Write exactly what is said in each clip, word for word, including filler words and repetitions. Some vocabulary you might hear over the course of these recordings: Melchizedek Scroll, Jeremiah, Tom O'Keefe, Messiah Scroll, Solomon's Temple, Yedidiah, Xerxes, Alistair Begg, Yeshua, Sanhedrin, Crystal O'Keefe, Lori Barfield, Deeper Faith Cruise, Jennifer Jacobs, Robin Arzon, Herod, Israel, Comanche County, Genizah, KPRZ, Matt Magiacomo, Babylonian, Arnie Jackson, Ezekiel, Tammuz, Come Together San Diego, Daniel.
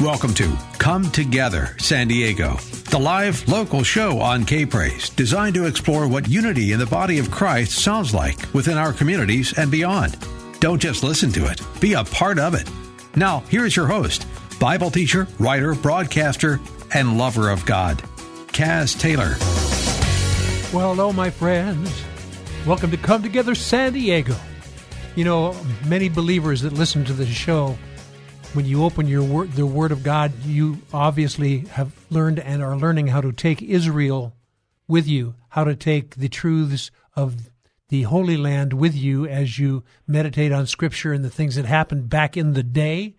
Welcome to Come Together San Diego, the live local show on K P R Z designed to explore what unity in the body of Christ sounds like within our communities and beyond. Don't just listen to it, be a part of it. Now, here's your host, Bible teacher, writer, broadcaster, and lover of God, Kaz Taylor. Well, hello, my friends. Welcome to Come Together San Diego. You know, many believers that listen to this show, when you open your word, the Word of God, you obviously have learned and are learning how to take Israel with you, how to take the truths of the Holy Land with you as you meditate on Scripture and the things that happened back in the day.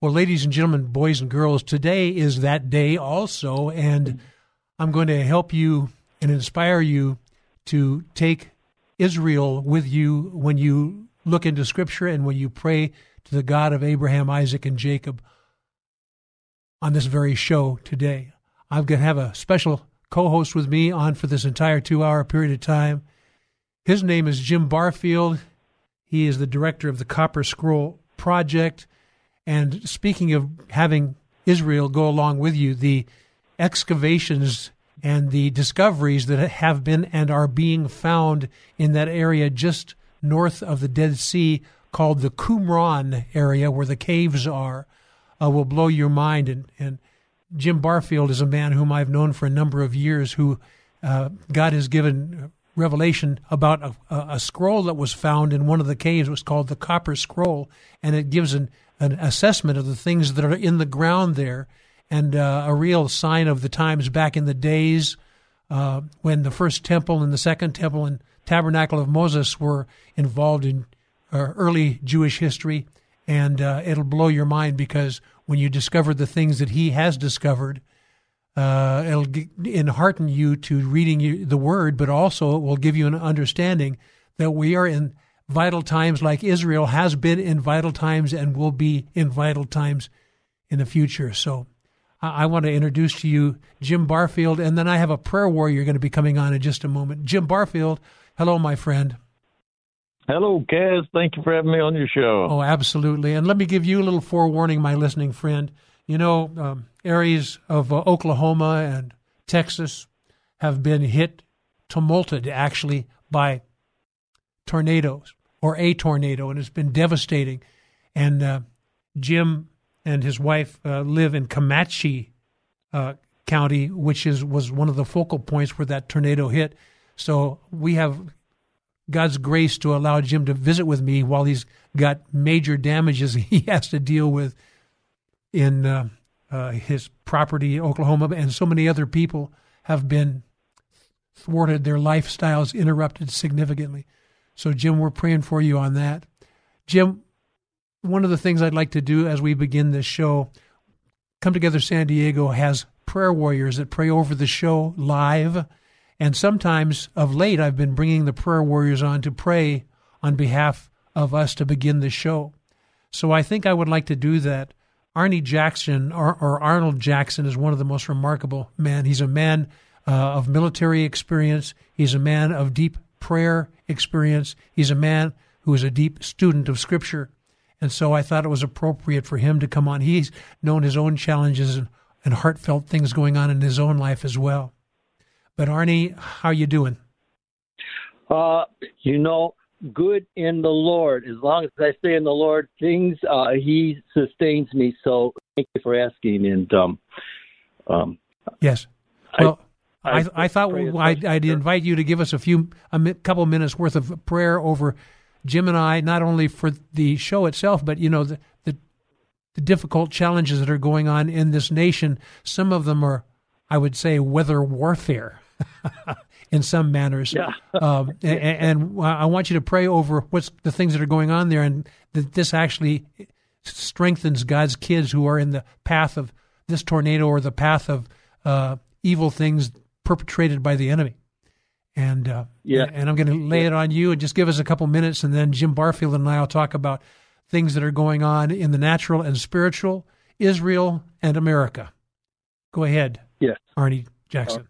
Well, ladies and gentlemen, boys and girls, today is that day also, and I'm going to help you and inspire you to take Israel with you when you look into Scripture and when you pray to the God of Abraham, Isaac, and Jacob on this very show today. I'm going to have a special co-host with me on for this entire two-hour period of time. His name is Jim Barfield. He is the director of the Copper Scroll Project. And speaking of having Israel go along with you, the excavations and the discoveries that have been and are being found in that area just north of the Dead Sea called the Qumran area, where the caves are, uh, will blow your mind. And, and Jim Barfield is a man whom I've known for a number of years, who uh, God has given revelation about a, a scroll that was found in one of the caves. It was called the Copper Scroll, and it gives an, an assessment of the things that are in the ground there, and uh, a real sign of the times back in the days uh, when the first temple and the second temple and tabernacle of Moses were involved in Uh, early Jewish history, and uh, it'll blow your mind, because when you discover the things that he has discovered, uh, it'll g- enhearten you to reading you, the Word, but also it will give you an understanding that we are in vital times, like Israel has been in vital times and will be in vital times in the future. So I, I want to introduce to you Jim Barfield, and then I have a prayer warrior going to be coming on in just a moment. Jim Barfield, hello, my friend. Hello, Kaz. Thank you for having me on your show. Oh, absolutely. And let me give you a little forewarning, my listening friend. You know, um, areas of uh, Oklahoma and Texas have been hit, tumulted, actually, by tornadoes, or a tornado, and it's been devastating. And uh, Jim and his wife uh, live in Comanche uh, County, which is was one of the focal points where that tornado hit. So we have God's grace to allow Jim to visit with me while he's got major damages he has to deal with in uh, uh, his property. Oklahoma and so many other people have been thwarted, their lifestyles interrupted significantly. So, Jim, we're praying for you on that. Jim, one of the things I'd like to do as we begin this show, Come Together San Diego has prayer warriors that pray over the show live. And sometimes, of late, I've been bringing the prayer warriors on to pray on behalf of us to begin the show. So I think I would like to do that. Arnie Jackson, or, or Arnold Jackson, is one of the most remarkable men. He's a man uh, of military experience. He's a man of deep prayer experience. He's a man who is a deep student of Scripture. And so I thought it was appropriate for him to come on. He's known his own challenges and, and heartfelt things going on in his own life as well. But Arnie, how are you doing? Uh, you know, good in the Lord. As long as I stay in the Lord, things uh, He sustains me. So thank you for asking. And um, um, yes, well, I I, I, I thought well, I'd, I'd invite you to give us a few a couple minutes worth of prayer over Jim and I, not only for the show itself, but you know the the, the difficult challenges that are going on in this nation. Some of them are, I would say, weather warfare. in some manners. Yeah. um, and, and I want you to pray over what's the things that are going on there, and that this actually strengthens God's kids who are in the path of this tornado or the path of uh, evil things perpetrated by the enemy. And uh, yeah. and I'm going to lay it on you, and just give us a couple minutes, and then Jim Barfield and I will talk about things that are going on in the natural and spiritual, Israel and America. Go ahead, yes. Arnie Jackson.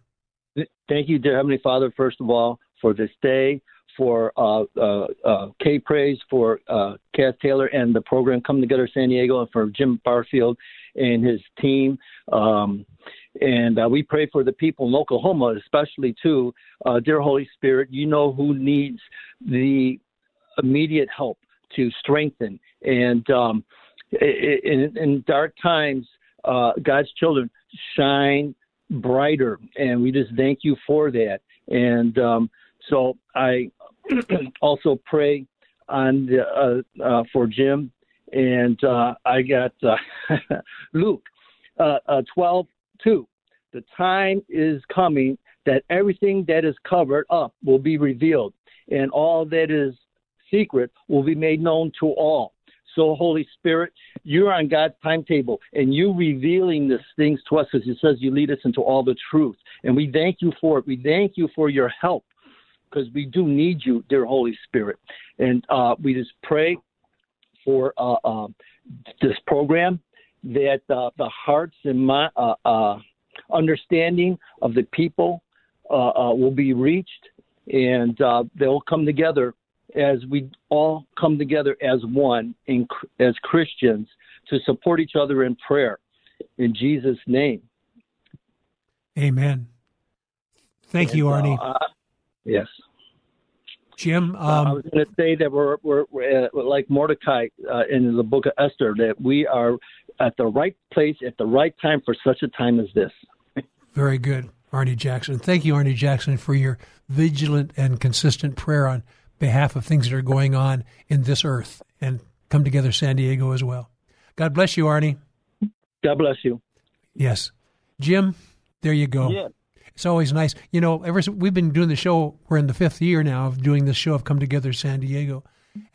Uh, thank you, dear Heavenly Father, first of all, for this day, for uh, uh, uh, K P R Z, for uh, Kaz Taylor and the program Come Together San Diego, and for Jim Barfield and his team. Um, and uh, we pray for the people in Oklahoma, especially, too. Uh, dear Holy Spirit, you know who needs the immediate help to strengthen. And um, in, in dark times, uh, God's children shine brighter, and we just thank you for that. And um, so I also pray on the, uh, uh, for Jim, and uh, I got uh, Luke uh, uh, twelve two. The time is coming that everything that is covered up will be revealed, and all that is secret will be made known to all. So, Holy Spirit, you're on God's timetable, and you're revealing these things to us, because it says you lead us into all the truth. And we thank you for it. We thank you for your help, because we do need you, dear Holy Spirit. And uh, we just pray for uh, uh, this program, that uh, the hearts and my, uh, uh, understanding of the people uh, uh, will be reached, and uh, they'll come together as we all come together as one, in, as Christians, to support each other in prayer. In Jesus' name. Amen. Thank and, you, Arnie. Uh, yes. Jim? Um, uh, I was going to say that we're, we're, we're like Mordecai uh, in the book of Esther, that we are at the right place at the right time for such a time as this. Very good, Arnie Jackson. Thank you, Arnie Jackson, for your vigilant and consistent prayer on behalf of things that are going on in this earth, and Come Together San Diego as well. God bless you, Arnie. God bless you. Yes. Jim, there you go. Yeah. It's always nice. You know, ever since we've been doing the show, we're in the fifth year now of doing this show of Come Together San Diego,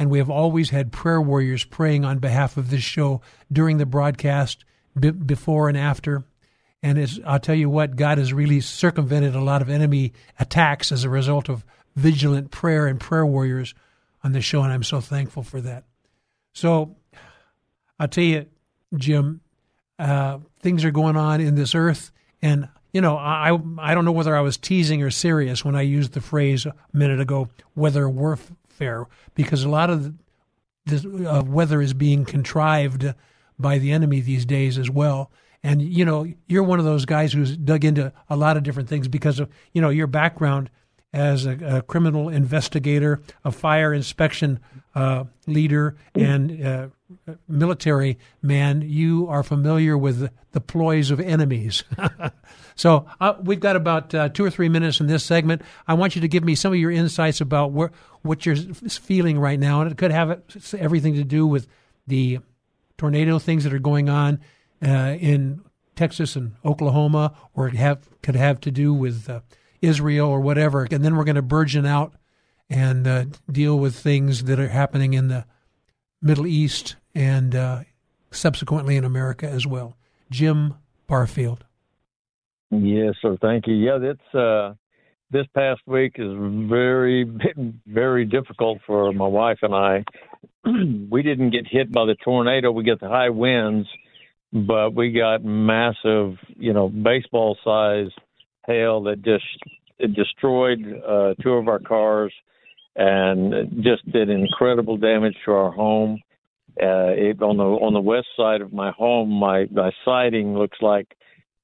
and we have always had prayer warriors praying on behalf of this show during the broadcast, b- before and after. And it's, I'll tell you what, God has really circumvented a lot of enemy attacks as a result of vigilant prayer and prayer warriors on this show, and I'm so thankful for that. So I'll tell you, Jim, uh, things are going on in this earth, and, you know, I I don't know whether I was teasing or serious when I used the phrase a minute ago, weather warfare, because a lot of this uh, weather is being contrived by the enemy these days as well. And, you know, you're one of those guys who's dug into a lot of different things because of, you know, your background as a, a criminal investigator, a fire inspection uh, leader, and uh, military man. You are familiar with the, the ploys of enemies. So uh, we've got about uh, two or three minutes in this segment. I want you to give me some of your insights about where, what you're feeling right now, and it could have everything to do with the tornado things that are going on uh, in Texas and Oklahoma, or it have, could have to do with uh, Israel or whatever, and then we're going to burgeon out and uh, deal with things that are happening in the Middle East and uh, subsequently in America as well. Jim Barfield. Yes, sir. Thank you. Yeah, that's, uh, this past week is very, very difficult for my wife and I. We didn't get hit by the tornado. We got the high winds, but we got massive, you know, baseball-sized hail that just it destroyed uh, two of our cars and just did incredible damage to our home. Uh, it, on the on the west side of my home, my, my siding looks like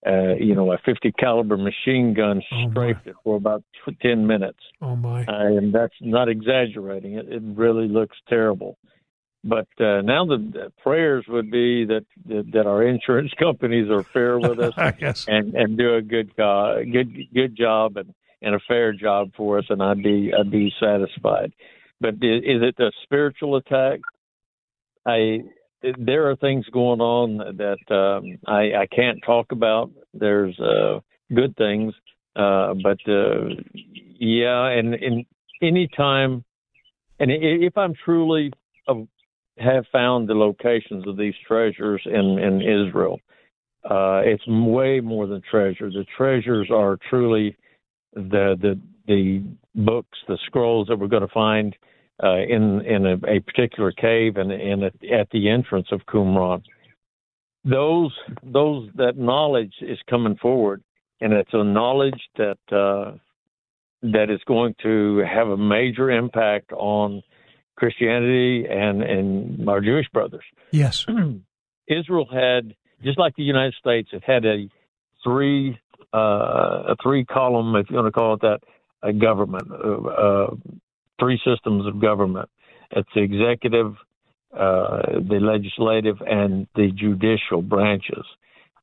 uh, you know a fifty caliber machine gun strafed oh it for about ten minutes. Oh my! Uh, and that's not exaggerating. It, it really looks terrible. But uh, now the, the prayers would be that, that that our insurance companies are fair with us yes. and, and do a good uh, good good job and, and a fair job for us, and I'd be I'd be satisfied. But is it a spiritual attack? I there are things going on that um, I I can't talk about. There's uh, good things, uh, but uh, Yeah, and, and any time, and if I'm truly have found the locations of these treasures in, in Israel, uh, it's way more than treasure. The treasures are truly the the the books, the scrolls that we're going to find uh, in in a, a particular cave and in at the entrance of Qumran. Those those that knowledge is coming forward, and it's a knowledge that uh, that is going to have a major impact on Christianity and, and our Jewish brothers. Yes. Israel had, just like the United States, it had a three uh, a three column, if you want to call it that, a government, uh, uh, three systems of government. It's the executive, uh, the legislative, and the judicial branches.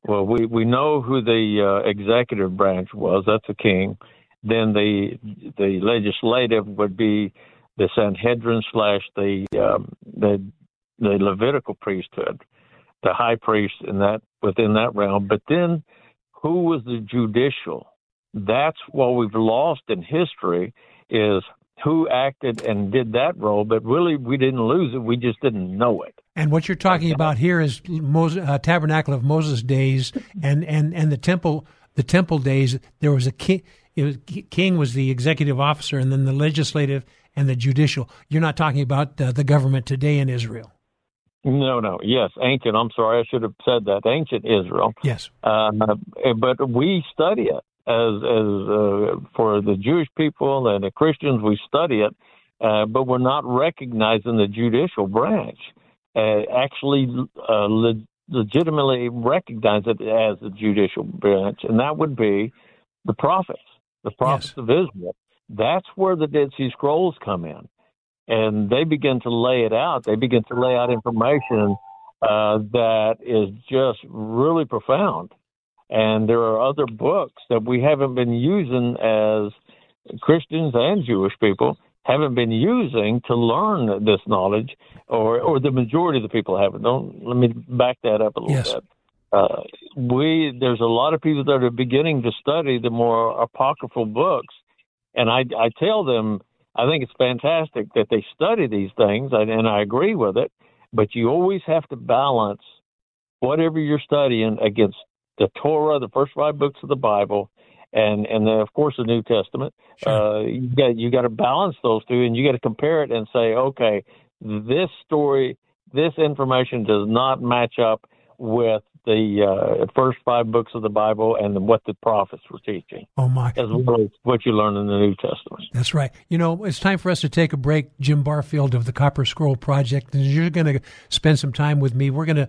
Well, we, we know who the uh, executive branch was. That's the king. Then the the legislative would be the Sanhedrin slash the um, the the Levitical priesthood, the high priest in that within that realm. But then, who was the judicial? That's what we've lost in history, is who acted and did that role. But really, we didn't lose it; we just didn't know it. And what you're talking about here is Moses, uh, Tabernacle of Moses days, and, and, and the temple the temple days. There was a king. It was, king was the executive officer, and then the legislative and the judicial. You're not talking about uh, the government today in Israel. No, no. Yes, ancient. I'm sorry. I should have said that. Ancient Israel. Yes. Uh, but we study it as as uh, for the Jewish people and the Christians, we study it, uh, but we're not recognizing the judicial branch. Uh, actually uh, le- legitimately recognize it as the judicial branch, and that would be the prophets, the prophets yes. of Israel. That's where the Dead Sea Scrolls come in, and they begin to lay it out. They begin to lay out information uh, that is just really profound. And there are other books that we haven't been using as Christians and Jewish people haven't been using to learn this knowledge, or, or the majority of the people haven't. Don't let me back that up a little yes. bit. Uh, we there's a lot of people that are beginning to study the more apocryphal books. And I, I tell them, I think it's fantastic that they study these things, and, and I agree with it, but you always have to balance whatever you're studying against the Torah, the first five books of the Bible, and, and the, of course, the New Testament. Sure. Uh, you got, you got to balance those two, and you got to compare it and say, okay, this story, this information does not match up with the uh, first five books of the Bible and the, what the prophets were teaching. Oh, my. As well as what you learn in the New Testament. That's right. You know, it's time for us to take a break. Jim Barfield of the Copper Scroll Project, and you're going to spend some time with me. We're going to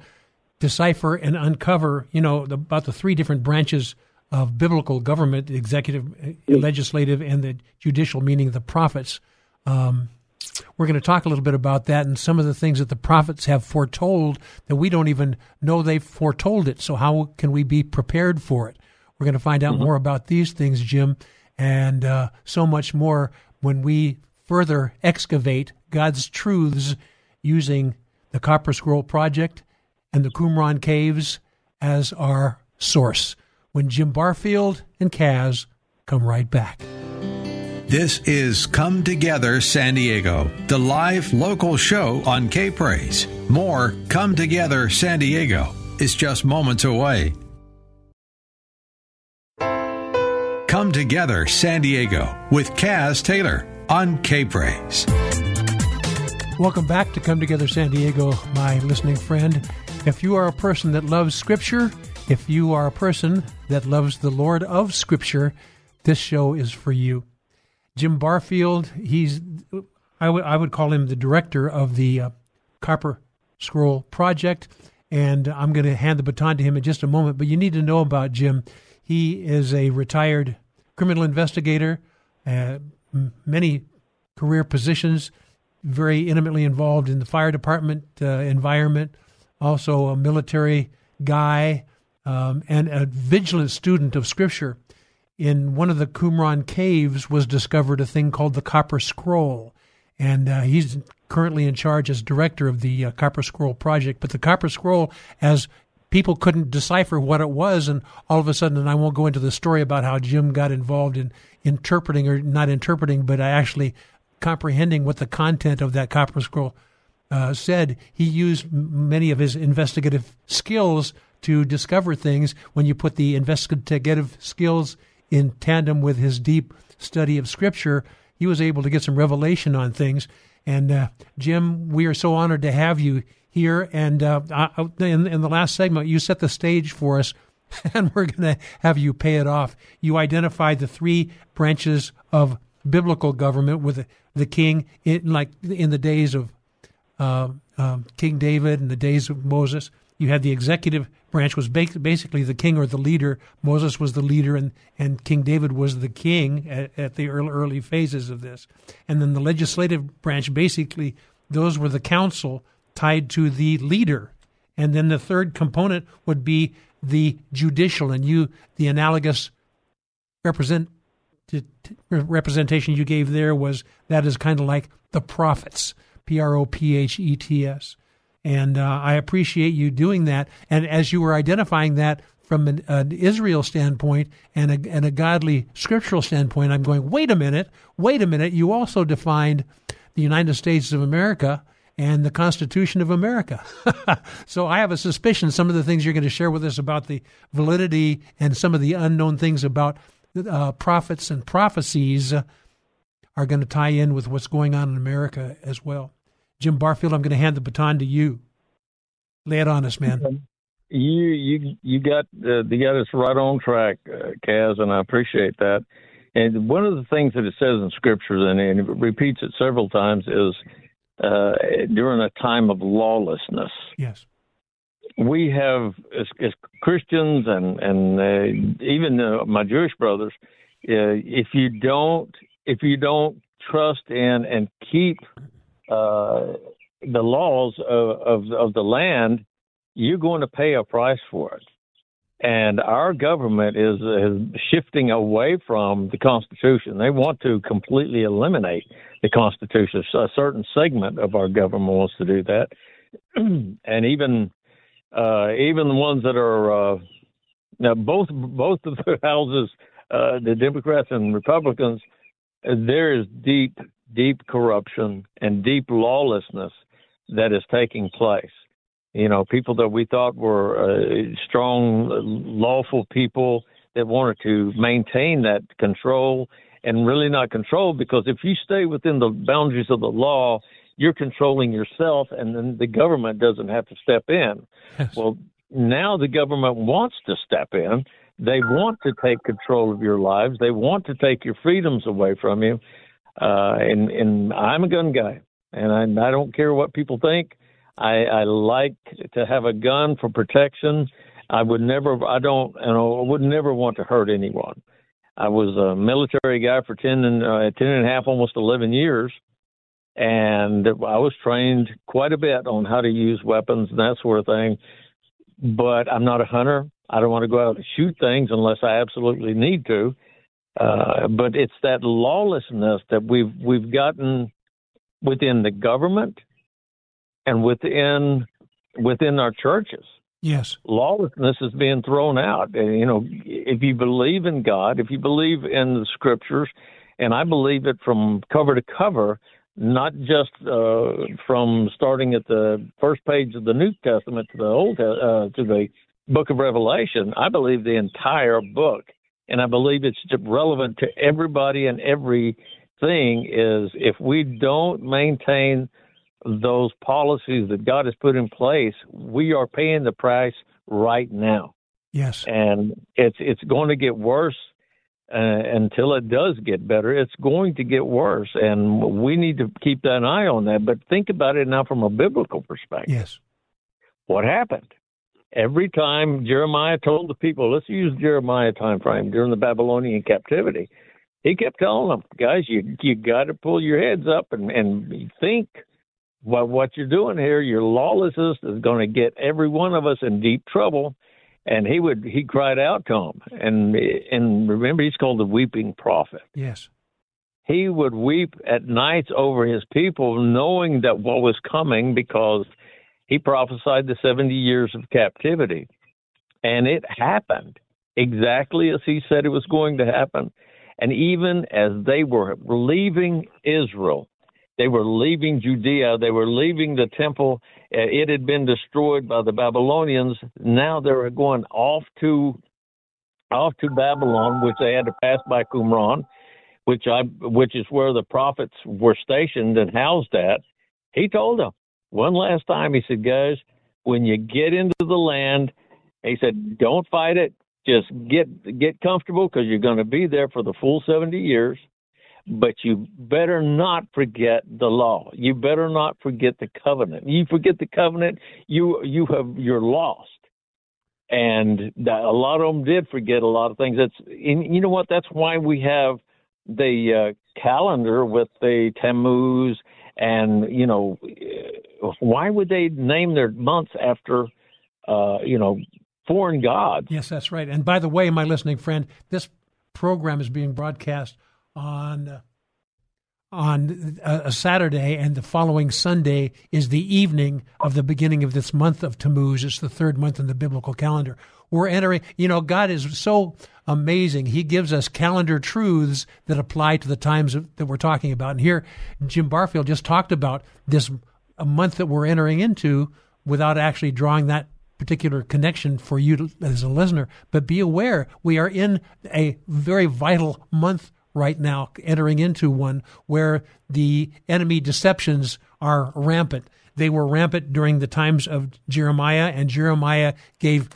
decipher and uncover, you know, the, about the three different branches of biblical government, the executive, legislative, and the judicial, meaning the prophets. Um, we're going to talk a little bit about that and some of the things that the prophets have foretold that we don't even know they've foretold it. So how can we be prepared for it? We're going to find out mm-hmm. more about these things, Jim, and uh, so much more when we further excavate God's truths using the Copper Scroll Project and the Qumran Caves as our source. When Jim Barfield and Kaz come right back. This is Come Together San Diego, the live local show on K P R Z. More Come Together San Diego is just moments away. Come Together San Diego with Kaz Taylor on K P R Z. Welcome back to Come Together San Diego, my listening friend. If you are a person that loves Scripture, if you are a person that loves the Lord of Scripture, this show is for you. Jim Barfield, he's I, w- I would call him the director of the uh, Copper Scroll Project, and I'm going to hand the baton to him in just a moment, but you need to know about Jim. He is a retired criminal investigator, uh, m- many career positions, very intimately involved in the fire department uh, environment, also a military guy, um, and a vigilant student of Scripture. In one of the Qumran caves was discovered a thing called the Copper Scroll, and uh, he's currently in charge as director of the uh, Copper Scroll Project. But the Copper Scroll, as people couldn't decipher what it was, and all of a sudden, and I won't go into the story about how Jim got involved in interpreting, or not interpreting, but actually comprehending what the content of that Copper Scroll uh, said. He used many of his investigative skills to discover things. When you put the investigative skills in tandem with his deep study of Scripture, he was able to get some revelation on things. And uh, Jim, we are so honored to have you here. And uh, I, in, in the last segment, you set the stage for us, and we're going to have you pay it off. You identified the three branches of biblical government with the, the king, in, like in the days of uh, um, King David and the days of Moses. You had the executive branch was basically the king or the leader. Moses was the leader, and, and King David was the king at, at the early, early phases of this. And then the legislative branch, basically, those were the council tied to the leader. And then the third component would be the judicial, and you the analogous represent, representation you gave there was that is kind of like the prophets, P R O P H E T S. And uh, I appreciate you doing that. And as you were identifying that from an, an Israel standpoint and a, and a godly scriptural standpoint, I'm going, wait a minute, wait a minute. You also defined the United States of America and the Constitution of America. So I have a suspicion some of the things you're going to share with us about the validity and some of the unknown things about uh, prophets and prophecies uh, are going to tie in with what's going on in America as well. Jim Barfield, I'm going to hand the baton to you. Lay it on us, man. You you you got uh, you got us right on track, uh, Kaz, and I appreciate that. And one of the things that it says in Scripture, and it repeats it several times, is uh, during a time of lawlessness. Yes. We have, as, as Christians and, and uh, even uh, my Jewish brothers, uh, if you don't if you don't trust in and keep Uh, the laws of, of, of the land, you're going to pay a price for it. And our government is, is shifting away from the Constitution. They want to completely eliminate the Constitution. So a certain segment of our government wants to do that. And even uh, even the ones that are uh, now both both of the houses, uh, the Democrats and Republicans, there is deep. deep corruption and deep lawlessness that is taking place. You know, people that we thought were uh, strong, lawful people that wanted to maintain that control, and really not control, because if you stay within the boundaries of the law, you're controlling yourself, and then the government doesn't have to step in. Yes. Well, now the government wants to step in. They want to take control of your lives. They want to take your freedoms away from you. Uh, and, and I'm a gun guy, and I, I don't care what people think. I, I like to have a gun for protection. I would never, I don't, you know, I would never want to hurt anyone. I was a military guy for ten and uh, ten and a half, almost eleven years, and I was trained quite a bit on how to use weapons and that sort of thing. But I'm not a hunter. I don't want to go out and shoot things unless I absolutely need to. Uh, but it's that lawlessness that we've we've gotten within the government and within within our churches. Yes, lawlessness is being thrown out. And, you know, if you believe in God, if you believe in the Scriptures, and I believe it from cover to cover, not just uh, from starting at the first page of the New Testament to the Old uh, to the Book of Revelation. I believe the entire book. And I believe it's relevant to everybody, and everything is if we don't maintain those policies that God has put in place, we are paying the price right now. Yes. And it's it's going to get worse uh, until it does get better. It's going to get worse. And we need to keep an eye on that. But think about it now from a biblical perspective. Yes. What happened? Every time Jeremiah told the people, let's use Jeremiah time frame during the Babylonian captivity, he kept telling them, guys, you you got to pull your heads up and, and think what, what you're doing here. Your lawlessness is going to get every one of us in deep trouble. And he would he cried out to them. And, and remember, he's called the weeping prophet. Yes. He would weep at nights over his people, knowing that what was coming, because he prophesied the seventy years of captivity. And it happened exactly as he said it was going to happen. And even as they were leaving Israel, they were leaving Judea, they were leaving the temple. It had been destroyed by the Babylonians. Now they were going off to off to Babylon, which they had to pass by Qumran, which I which is where the prophets were stationed and housed at. He told them one last time, he said, guys, when you get into the land, he said, don't fight it. Just get get comfortable, because you're going to be there for the full seventy years. But you better not forget the law. You better not forget the covenant. You forget the covenant, you you have you're lost. And that, a lot of them did forget a lot of things. That's and you know what? That's why we have the uh, calendar with the Tammuz, and you know, why would they name their months after uh, you know foreign gods? Yes, that's right. And by the way, my listening friend, this program is being broadcast on uh, on a, a Saturday, and the following Sunday is the evening of the beginning of this month of Tammuz. It's the third month in the biblical calendar. We're entering, you know, God is so amazing. He gives us calendar truths that apply to the times of, that we're talking about. And here, Jim Barfield just talked about this a month that we're entering into without actually drawing that particular connection for you to, as a listener. But be aware, we are in a very vital month right now, entering into one where the enemy deceptions are rampant. They were rampant during the times of Jeremiah, and Jeremiah gave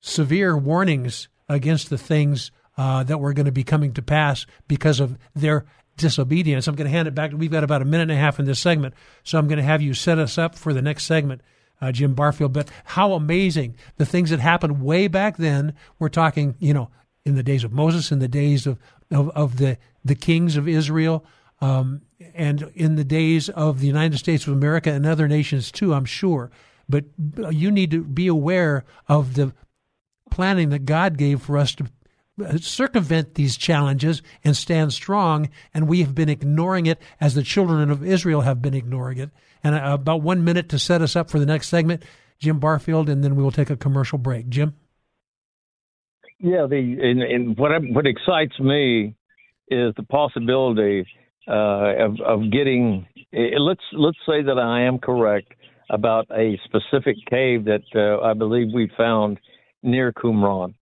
severe warnings against the things uh, that were going to be coming to pass because of their disobedience. I'm going to hand it back. We've got about a minute and a half in this segment, so I'm going to have you set us up for the next segment, uh, Jim Barfield. But how amazing the things that happened way back then. We're talking, you know, in the days of Moses, in the days of, of, of the, the kings of Israel, um, and in the days of the United States of America and other nations too, I'm sure. But you need to be aware of the planning that God gave for us to circumvent these challenges and stand strong, and we have been ignoring it as the children of Israel have been ignoring it. And uh, about one minute to set us up for the next segment, Jim Barfield, and then we will take a commercial break. Jim? Yeah, the and, and what I, what excites me is the possibility uh, of of getting. Let's let's say that I am correct about a specific cave that uh, I believe we found near Qumran.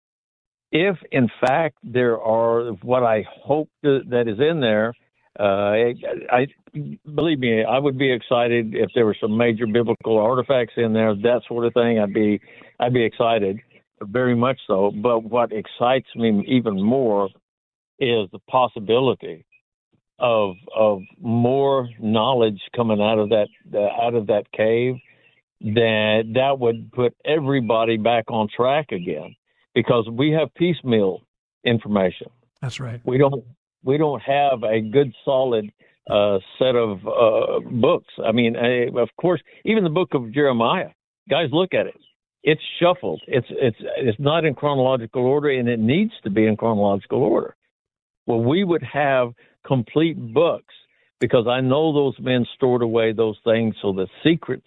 If in fact there are what I hope to, that is in there, uh, I, I believe me, I would be excited if there were some major biblical artifacts in there, that sort of thing. I'd be I'd be excited. Very much so. But what excites me even more is the possibility of of more knowledge coming out of that uh, out of that cave. That that would put everybody back on track again, because we have piecemeal information. That's right. We don't we don't have a good solid uh, set of uh, books. I mean, I, of course, even the book of Jeremiah, guys, look at it. It's shuffled. It's it's it's not in chronological order, and it needs to be in chronological order. Well, we would have complete books, because I know those men stored away those things, so the secrets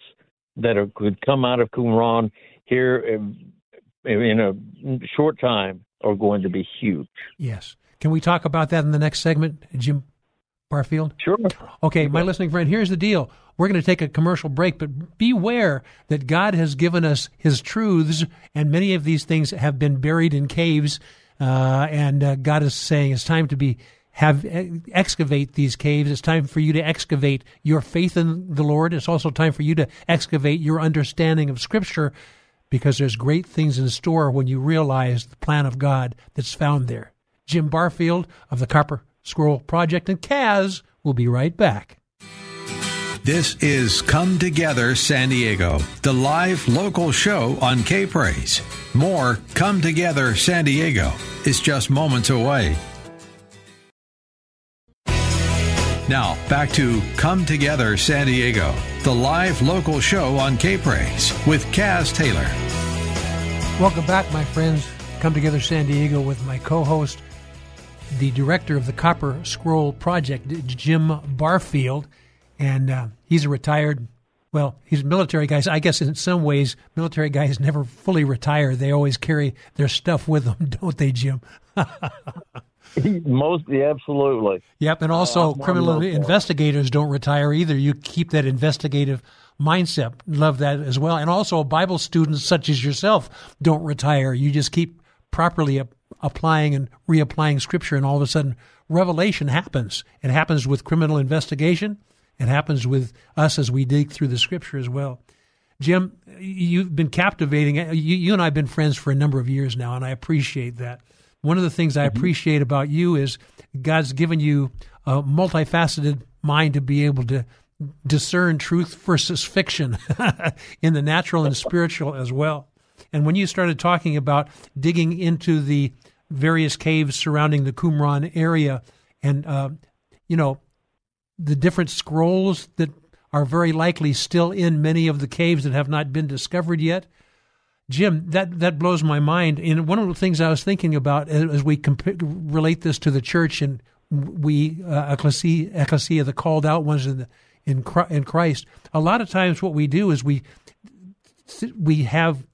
that are, could come out of Qumran here in, in a short time are going to be huge. Yes. Can we talk about that in the next segment, Jim Barfield? Sure. Okay, my listening friend, here's the deal. We're going to take a commercial break, but beware that God has given us his truths, and many of these things have been buried in caves, uh, and uh, God is saying it's time to be have excavate these caves. It's time for you to excavate your faith in the Lord. It's also time for you to excavate your understanding of Scripture, because there's great things in store when you realize the plan of God that's found there. Jim Barfield of the Copper Scroll Project and Kaz will be right back. This is Come Together San Diego, the live local show on K P R Z. More Come Together San Diego is just moments away. Now, back to Come Together San Diego, the live local show on K P R Z with Kaz Taylor. Welcome back, my friends. Come Together San Diego with my co-host, the director of the Copper Scroll Project, Jim Barfield, and uh, he's a retired Well, he's military guys. I guess in some ways, military guys never fully retire. They always carry their stuff with them, don't they, Jim? Most, absolutely. Yep, and also uh, criminal investigators don't retire either. You keep that investigative mindset. Love that as well. And also Bible students such as yourself don't retire. You just keep properly ap- applying and reapplying Scripture, and all of a sudden revelation happens. It happens with criminal investigation. It happens with us as we dig through the Scripture as well. Jim, you've been captivating. You, you and I have been friends for a number of years now, and I appreciate that. One of the things I appreciate about you is God's given you a multifaceted mind to be able to discern truth versus fiction in the natural and spiritual as well. And when you started talking about digging into the various caves surrounding the Qumran area and, uh, you know, the different scrolls that are very likely still in many of the caves that have not been discovered yet, Jim, that, that blows my mind. And one of the things I was thinking about as we comp- relate this to the church and we, uh, ecclesia, ecclesia, the called out ones in, the, in in Christ, a lot of times what we do is we we have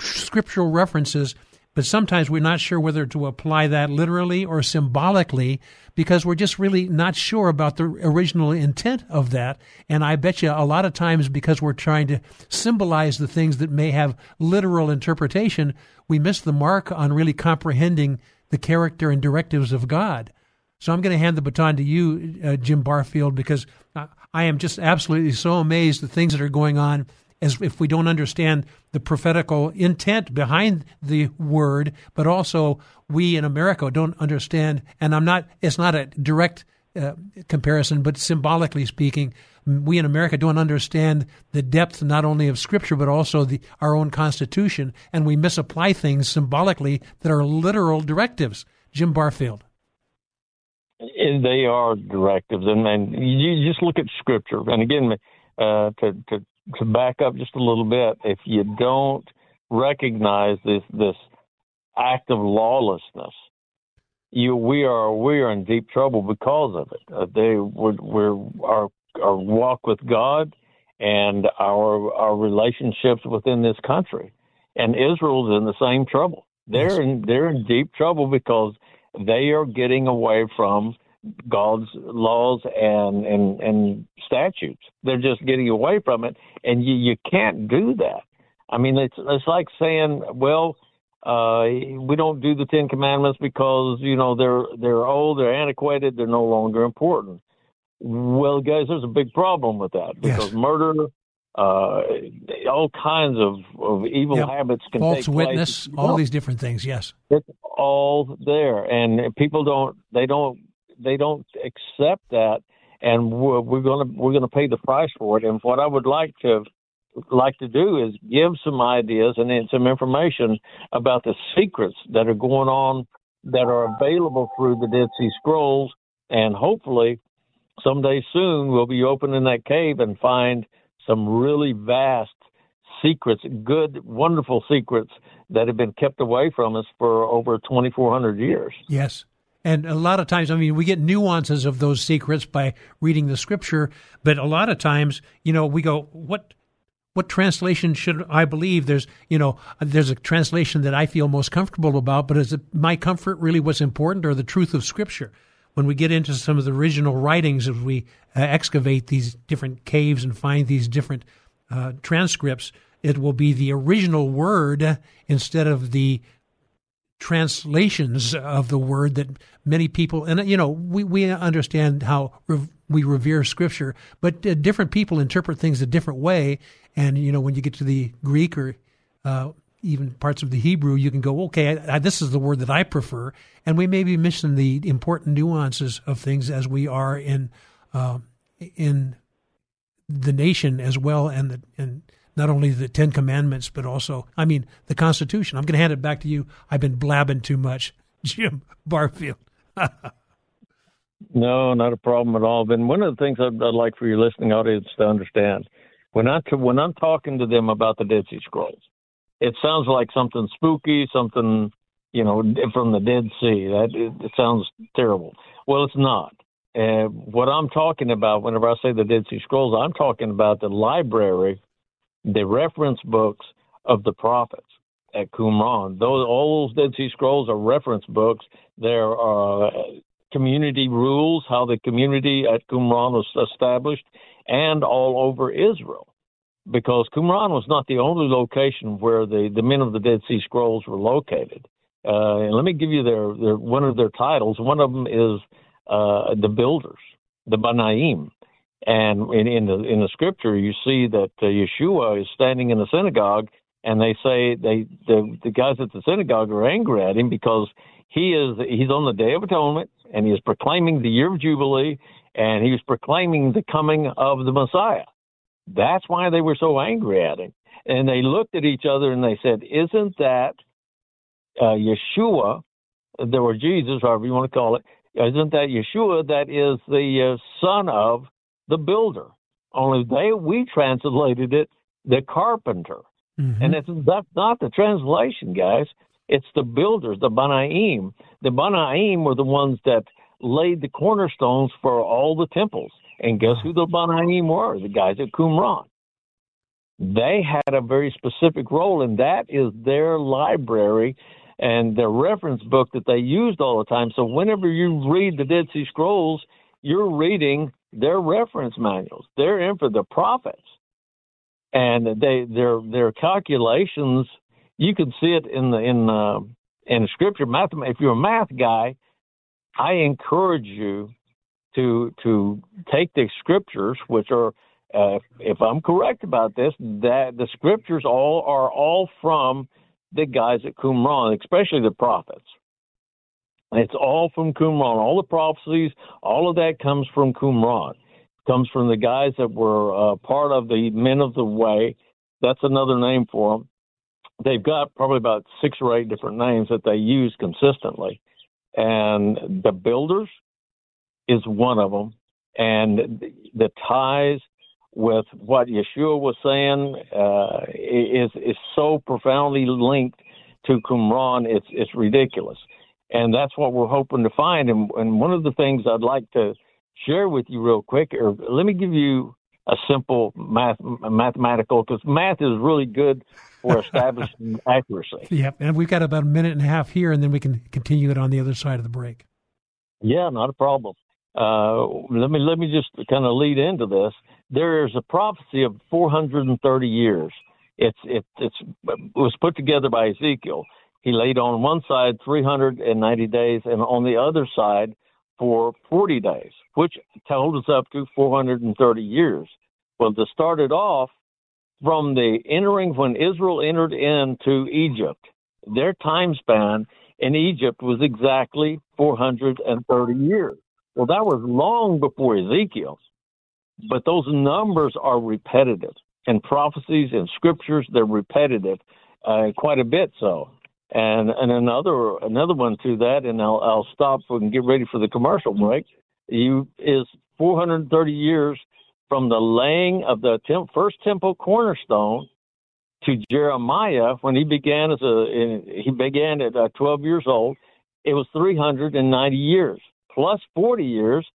scriptural references, but sometimes we're not sure whether to apply that literally or symbolically because we're just really not sure about the original intent of that. And I bet you a lot of times because we're trying to symbolize the things that may have literal interpretation, we miss the mark on really comprehending the character and directives of God. So I'm going to hand the baton to you, uh, Jim Barfield, because I am just absolutely so amazed at the things that are going on as if we don't understand the prophetical intent behind the word, but also we in America don't understand, and I'm not, it's not a direct uh, comparison, but symbolically speaking, we in America don't understand the depth not only of Scripture, but also the, our own Constitution, and we misapply things symbolically that are literal directives. Jim Barfield. And they are directives, and, and you just look at Scripture, and again, uh, to, to To back up just a little bit, if you don't recognize this this act of lawlessness, you we are we are in deep trouble because of it. Uh, they would we're, we're our our walk with God and our our relationships within this country, and Israel's in the same trouble. They're yes. in they're in deep trouble because they are getting away from God's laws and, and and statutes. They're just getting away from it, and you, you can't do that. I mean, it's it's like saying, well, uh, we don't do the Ten Commandments because, you know, they're they're old, they're antiquated, they're no longer important. Well, guys, there's a big problem with that because yes. murder, uh, all kinds of, of evil yep. habits can False take witness, place. All no. these different things, yes. It's all there, and people don't, they don't, They don't accept that, and we're, we're going to we're going to pay the price for it. And what I would like to like to do is give some ideas and then some information about the secrets that are going on that are available through the Dead Sea Scrolls, and hopefully someday soon we'll be opening that cave and find some really vast secrets, good, wonderful secrets that have been kept away from us for over twenty-four hundred years. Yes. And a lot of times, I mean, we get nuances of those secrets by reading the Scripture, but a lot of times, you know, we go, what what translation should I believe? There's, you know, there's a translation that I feel most comfortable about, but is it my comfort really what's important or the truth of Scripture? When we get into some of the original writings, as we uh, excavate these different caves and find these different uh, transcripts, it will be the original word instead of the translations of the word that many people, and you know, we, we understand how rev, we revere Scripture, but uh, different people interpret things a different way. And, you know, when you get to the Greek or uh, even parts of the Hebrew, you can go, okay, I, I, this is the word that I prefer. And we may be missing the important nuances of things as we are in uh, in the nation as well, and the, and not only the Ten Commandments, but also, I mean, the Constitution. I'm going to hand it back to you. I've been blabbing too much. Jim Barfield. No, not a problem at all. And one of the things I'd, I'd like for your listening audience to understand, when, I, when I'm talking to them about the Dead Sea Scrolls, it sounds like something spooky, something, you know, from the Dead Sea. That it, it sounds terrible. Well, it's not. And what I'm talking about, whenever I say the Dead Sea Scrolls, I'm talking about the library, the reference books of the prophets at Qumran. Those, all those Dead Sea Scrolls are reference books. There are community rules, how the community at Qumran was established, and all over Israel. Because Qumran was not the only location where the, the men of the Dead Sea Scrolls were located. Uh, and let me give you their, their one of their titles. One of them is uh, the builders, the Banaim. And in, in the in the scripture, you see that uh, Yeshua is standing in the synagogue, and they say they the, the guys at the synagogue are angry at him because he is he's on the Day of Atonement, and he is proclaiming the year of Jubilee, and he was proclaiming the coming of the Messiah. That's why they were so angry at him. And they looked at each other and they said, isn't that uh, Yeshua, or Jesus, however you want to call it, isn't that Yeshua that is the uh, son of the builder? Only they we translated it the carpenter. Mm-hmm. And it's, that's not the translation, guys. It's the builders, the Banaim. The Banaim were the ones that laid the cornerstones for all the temples. And guess who the Banaim were? The guys at Qumran. They had a very specific role, and that is their library and their reference book that they used all the time. So whenever you read the Dead Sea Scrolls, you're reading their reference manuals. They're in for the prophets. And they their their calculations, you can see it in the in uh, in scripture. Math, if you're a math guy, I encourage you to to take the scriptures, which are, uh, if I'm correct about this, that the scriptures all are all from the guys at Qumran, especially the prophets. It's all from Qumran. All the prophecies, all of that comes from Qumran. It comes from the guys that were uh, part of the Men of the Way. That's another name for them. They've got probably about six or eight different names that they use consistently. And the builders is one of them, and the ties with what Yeshua was saying uh, is is so profoundly linked to Qumran, it's it's ridiculous, and that's what we're hoping to find. And, and one of the things I'd like to share with you real quick, or let me give you a simple math mathematical, because math is really good for establishing accuracy. Yep, and we've got about a minute and a half here, and then we can continue it on the other side of the break. Yeah, not a problem. Uh, let me let me just kind of lead into this. There is a prophecy of four hundred thirty years. It's it it's it was put together by Ezekiel. He laid on one side three hundred ninety days, and on the other side for forty days, which totaled us up to four hundred thirty years. Well, this started off from the entering when Israel entered into Egypt. Their time span in Egypt was exactly four hundred thirty years. Well, that was long before Ezekiel, but those numbers are repetitive. And prophecies and scriptures, they're repetitive, uh, quite a bit so. And and another another one to that, and I'll, I'll stop and get ready for the commercial break, you, is four hundred thirty years from the laying of the temp, first temple cornerstone to Jeremiah, when he began as a he began at twelve years old, it was three hundred ninety years plus forty years,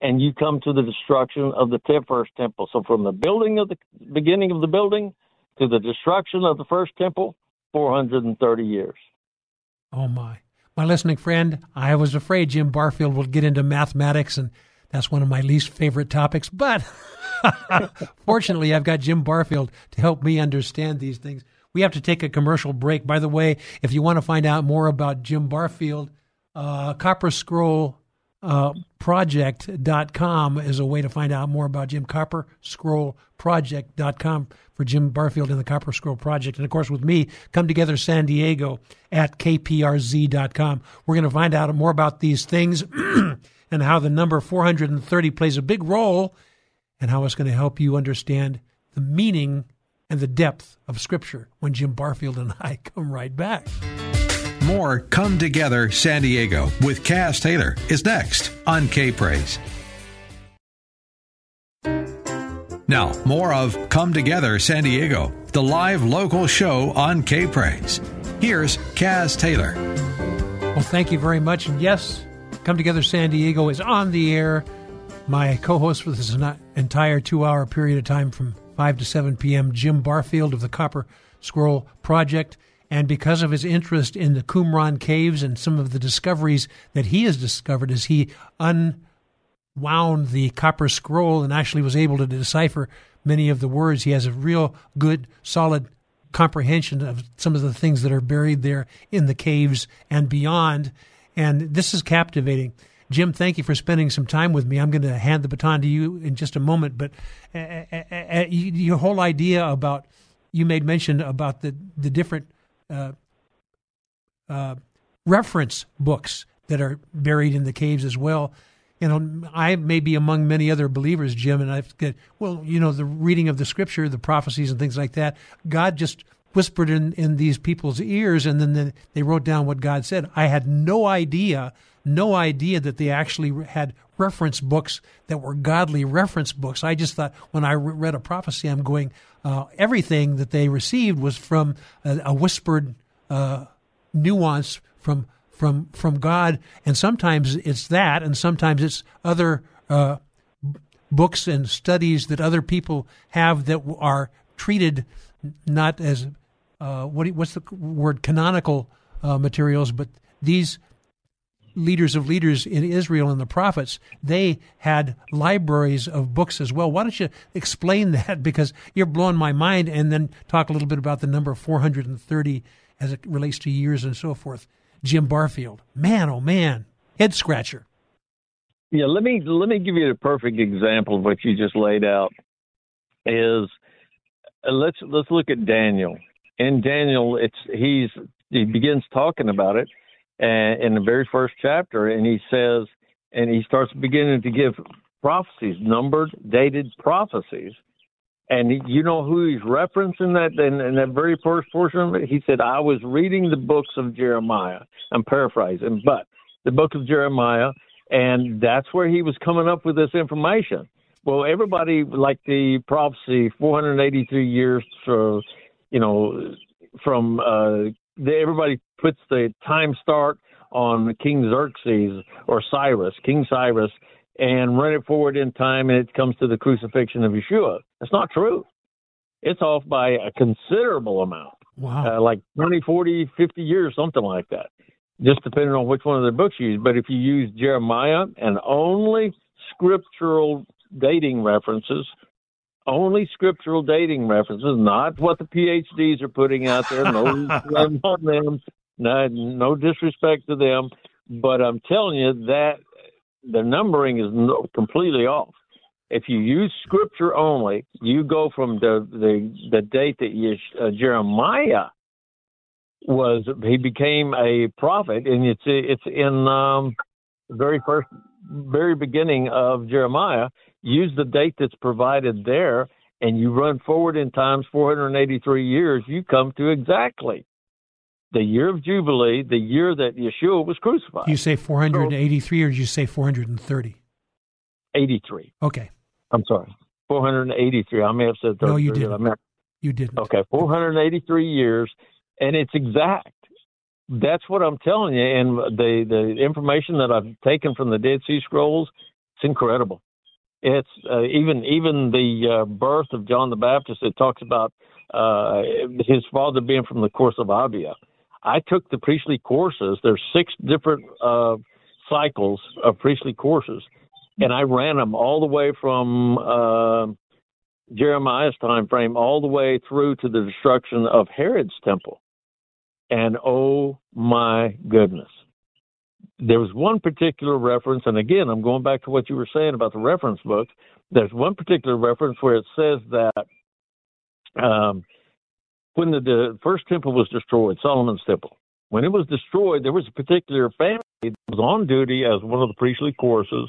and you come to the destruction of the temp, first temple. So from the building of the beginning of the building to the destruction of the first temple, four hundred thirty years. Oh my, my listening friend, I was afraid Jim Barfield will get into mathematics, and that's one of my least favorite topics. But fortunately, I've got Jim Barfield to help me understand these things. We have to take a commercial break. By the way, if you want to find out more about Jim Barfield, uh, Copper Scroll uh, project dot com is a way to find out more about Jim. Copper Scroll project dot com for Jim Barfield and the Copper Scroll Project. And of course, with me, Come Together San Diego at K P R Z dot com. We're going to find out more about these things and how the number four hundred thirty plays a big role, and how it's going to help you understand the meaning and the depth of Scripture when Jim Barfield and I come right back. More Come Together San Diego with Kaz Taylor is next on K P R Z. Now, more of Come Together San Diego, the live local show on K P R Z. Here's Kaz Taylor. Well, thank you very much. And yes, Come Together San Diego is on the air My co-host for this entire two-hour period of time from five to seven p.m., Jim Barfield of the Copper Scroll Project. And because of his interest in the Qumran caves and some of the discoveries that he has discovered as he unwound the Copper Scroll and actually was able to decipher many of the words, he has a real good, solid comprehension of some of the things that are buried there in the caves and beyond. And this is captivating. Jim, thank you for spending some time with me. I'm going to hand the baton to you in just a moment, but uh, uh, uh, your whole idea about, you made mention about the, the different uh, uh, reference books that are buried in the caves as well. You know, I may be among many other believers, Jim, and I've got, well, you know, the reading of the scripture, the prophecies and things like that, God just whispered in, in these people's ears, and then they wrote down what God said. I had no idea, no idea that they actually had reference books that were godly reference books. I just thought when I read a prophecy, I'm going, uh, everything that they received was from a, a whispered uh, nuance from from from God, and sometimes it's that, and sometimes it's other uh, books and studies that other people have that are treated not as Uh, what what's the word? Canonical uh, materials, but these leaders of leaders in Israel and the prophets, they had libraries of books as well. Why don't you explain that? Because you're blowing my mind, and then talk a little bit about the number four hundred thirty as it relates to years and so forth. Jim Barfield, man, oh man, head scratcher. Yeah, let me let me give you the perfect example of what you just laid out. Is uh, let's let's look at Daniel. In Daniel, it's he's he begins talking about it and, in the very first chapter, and he says, and he starts beginning to give prophecies, numbered, dated prophecies, and he, you know who he's referencing that in, in that very first portion of it? He said, "I was reading the books of Jeremiah." I'm paraphrasing, but the book of Jeremiah, and that's where he was coming up with this information. Well, everybody like the prophecy, four hundred eighty-three years through. You know, from uh, the, everybody puts the time start on King Xerxes or Cyrus, King Cyrus, and run it forward in time, and it comes to the crucifixion of Yeshua. That's not true. It's off by a considerable amount, wow. uh, like twenty, forty, fifty years, something like that, just depending on which one of the books you use. But if you use Jeremiah and only scriptural dating references, Only scriptural dating references, not what the PhDs are putting out there. No on them, no, no disrespect to them, but I'm telling you that the numbering is no, completely off. If you use scripture only, you go from the the, the date that you, uh, Jeremiah was, he became a prophet, and it's it's in um, the very first, very beginning of Jeremiah. Use the date that's provided there, and you run forward in times four hundred eighty-three years, you come to exactly the year of Jubilee, the year that Yeshua was crucified. You say four hundred eighty-three, or did you say four hundred thirty? eighty-three. Okay. I'm sorry. four hundred eighty-three. I may have said thirty-three. No, you didn't. I meant... You didn't. Okay, four hundred eighty-three years, and it's exact. That's what I'm telling you, and the, the information that I've taken from the Dead Sea Scrolls, it's incredible. It's uh, even even the uh, birth of John the Baptist. It talks about uh, his father being from the course of Abia. I took the priestly courses. There's six different uh, cycles of priestly courses, and I ran them all the way from uh, Jeremiah's time frame all the way through to the destruction of Herod's temple. And oh my goodness. There was one particular reference, and again, I'm going back to what you were saying about the reference books. There's one particular reference where it says that um, when the, the first temple was destroyed, Solomon's Temple, when it was destroyed, there was a particular family that was on duty as one of the priestly courses.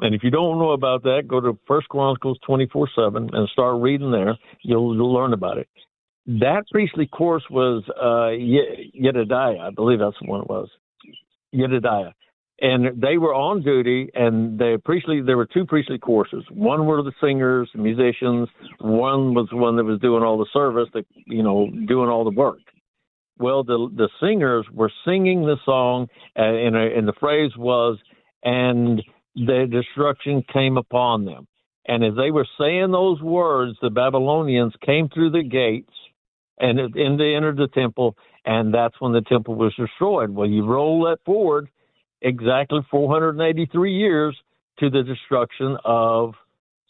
And if you don't know about that, go to First Chronicles twenty-four seven and start reading there. You'll, you'll learn about it. That priestly course was uh, Yedidiah, I believe that's the one it was. Yedidiah, and they were on duty, and the priestly. There were two priestly courses. One were the singers, the musicians. One was the one that was doing all the service, the, you know, doing all the work. Well, the the singers were singing the song, uh, and, and the phrase was, "And their destruction came upon them. And as they were saying those words, the Babylonians came through the gates and, and they entered the temple, and that's when the temple was destroyed. Well, you roll that forward exactly four hundred eighty-three years to the destruction of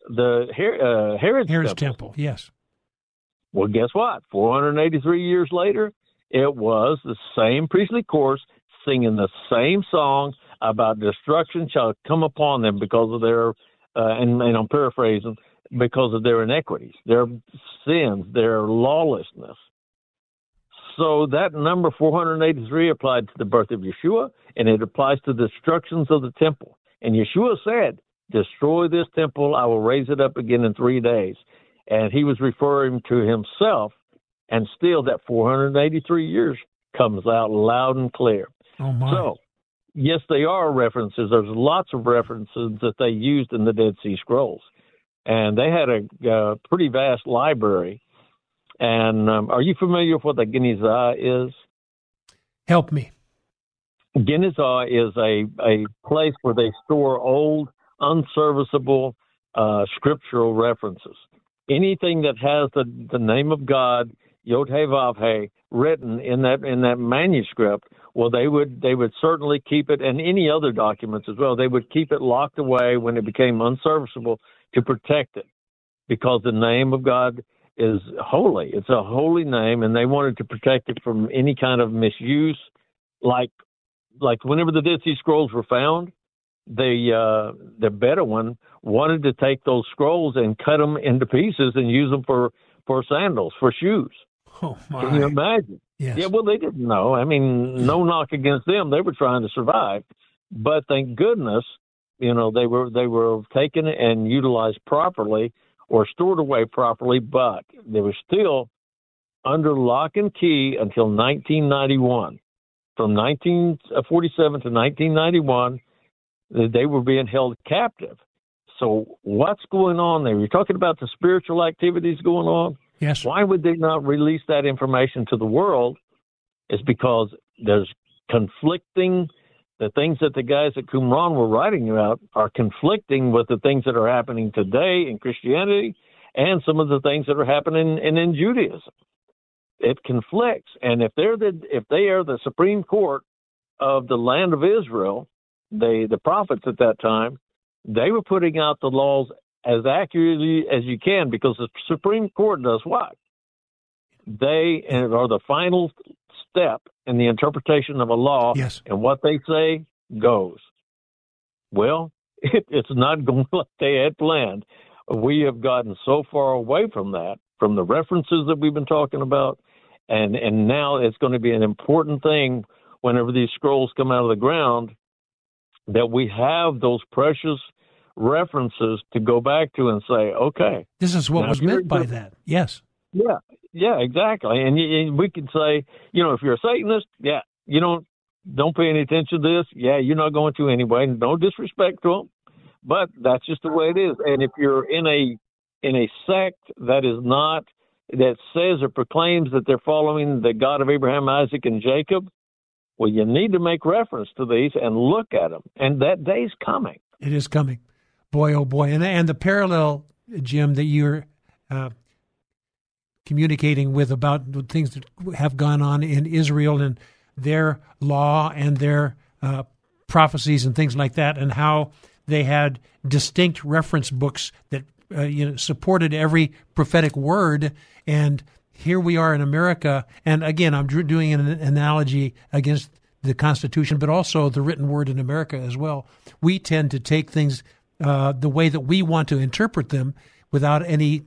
the Her- uh, Herod's, Herod's temple. temple. Yes. Well, guess what? four hundred eighty-three years later, it was the same priestly course singing the same song about destruction shall come upon them because of their, uh, and, and I'm paraphrasing, because of their iniquities, their sins, their lawlessness. So that number four hundred eighty-three applied to the birth of Yeshua, and it applies to the destructions of the temple. And Yeshua said, destroy this temple, I will raise it up again in three days. And he was referring to himself, and still that four hundred eighty-three years comes out loud and clear. Oh my. So, yes, they are references. There's lots of references that they used in the Dead Sea Scrolls. And they had a, a pretty vast library. And um, are you familiar with what the Genizah is? Help me. Genizah is a, a place where they store old, unserviceable uh, scriptural references. Anything that has the, the name of God, Yod-Heh-Vav-Heh, written in that in that manuscript, well, they would they would certainly keep it, and any other documents as well. They would keep it locked away when it became unserviceable to protect it, because the name of God is holy. It's a holy name, and they wanted to protect it from any kind of misuse. Like like whenever the Dead Sea Scrolls were found, the uh, the Bedouin wanted to take those scrolls and cut them into pieces and use them for, for sandals, for shoes. Oh my. Can you imagine? Yes. Yeah, well, they didn't know. I mean, no knock against them. They were trying to survive. But thank goodness, you know, they were they were taken and utilized properly, or stored away properly, but they were still under lock and key until nineteen ninety-one. From nineteen forty-seven to nineteen ninety-one, they were being held captive. So what's going on there? You're talking about the spiritual activities going on? Yes. Why would they not release that information to the world? It's because there's conflicting, the things that the guys at Qumran were writing about are conflicting with the things that are happening today in Christianity and some of the things that are happening in, in Judaism. It conflicts. And if they're the, if they are the Supreme Court of the land of Israel, they, the prophets at that time, they were putting out the laws as accurately as you can, because the Supreme Court does what? They are the final step in the interpretation of a law, yes. And what they say goes. Well, it, it's not going like they had planned. We have gotten so far away from that, from the references that we've been talking about, and, and now it's going to be an important thing whenever these scrolls come out of the ground, that we have those precious references to go back to and say, okay. This is what was meant by that, yes. Yeah. Yeah, exactly. And, and we can say, you know, if you're a Satanist, yeah, you don't don't pay any attention to this. Yeah, you're not going to anyway. No disrespect to them, but that's just the way it is. And if you're in a in a sect that is not, that says or proclaims that they're following the God of Abraham, Isaac, and Jacob, well, you need to make reference to these and look at them. And that day's coming. It is coming. Boy, oh boy. And, and the parallel, Jim, that you're... Uh, communicating with about things that have gone on in Israel and their law and their uh, prophecies and things like that, and how they had distinct reference books that uh, you know, supported every prophetic word. And here we are in America, and again, I'm doing an analogy against the Constitution, but also the written word in America as well. We tend to take things uh, the way that we want to interpret them without any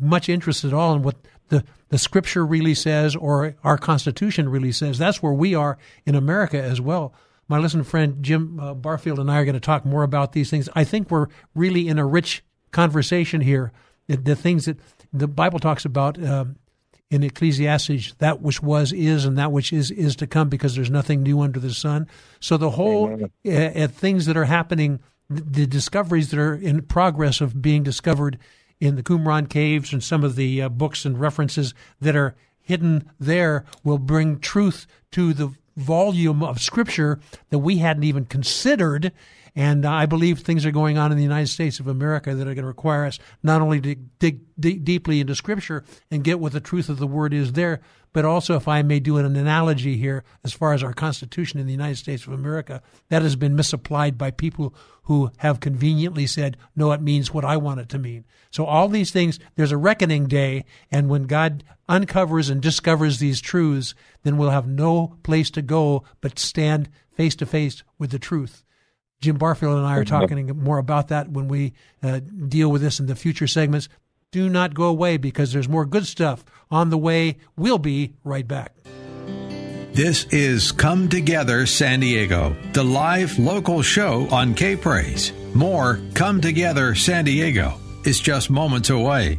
much interest at all in what the, the scripture really says or our Constitution really says. That's where we are in America as well. My listening friend Jim uh, Barfield and I are going to talk more about these things. I think we're really in a rich conversation here. The, the things that the Bible talks about um, in Ecclesiastes, that which was, is, and that which is, is to come, because there's nothing new under the sun. So the whole uh, uh, things that are happening, the discoveries that are in progress of being discovered in the Qumran caves and some of the uh, books and references that are hidden there will bring truth to the volume of Scripture that we hadn't even considered. And I believe things are going on in the United States of America that are going to require us not only to dig deep, deeply into Scripture and get what the truth of the Word is there, but also, if I may do an analogy here, as far as our Constitution in the United States of America, that has been misapplied by people who have conveniently said, no, it means what I want it to mean. So all these things, there's a reckoning day, and when God uncovers and discovers these truths, then we'll have no place to go but stand face-to-face with the truth. Jim Barfield and I are talking more about that when we uh, deal with this in the future segments. Do not go away, because there's more good stuff on the way. We'll be right back. This is Come Together San Diego, the live local show on K P R Z. More Come Together San Diego is just moments away.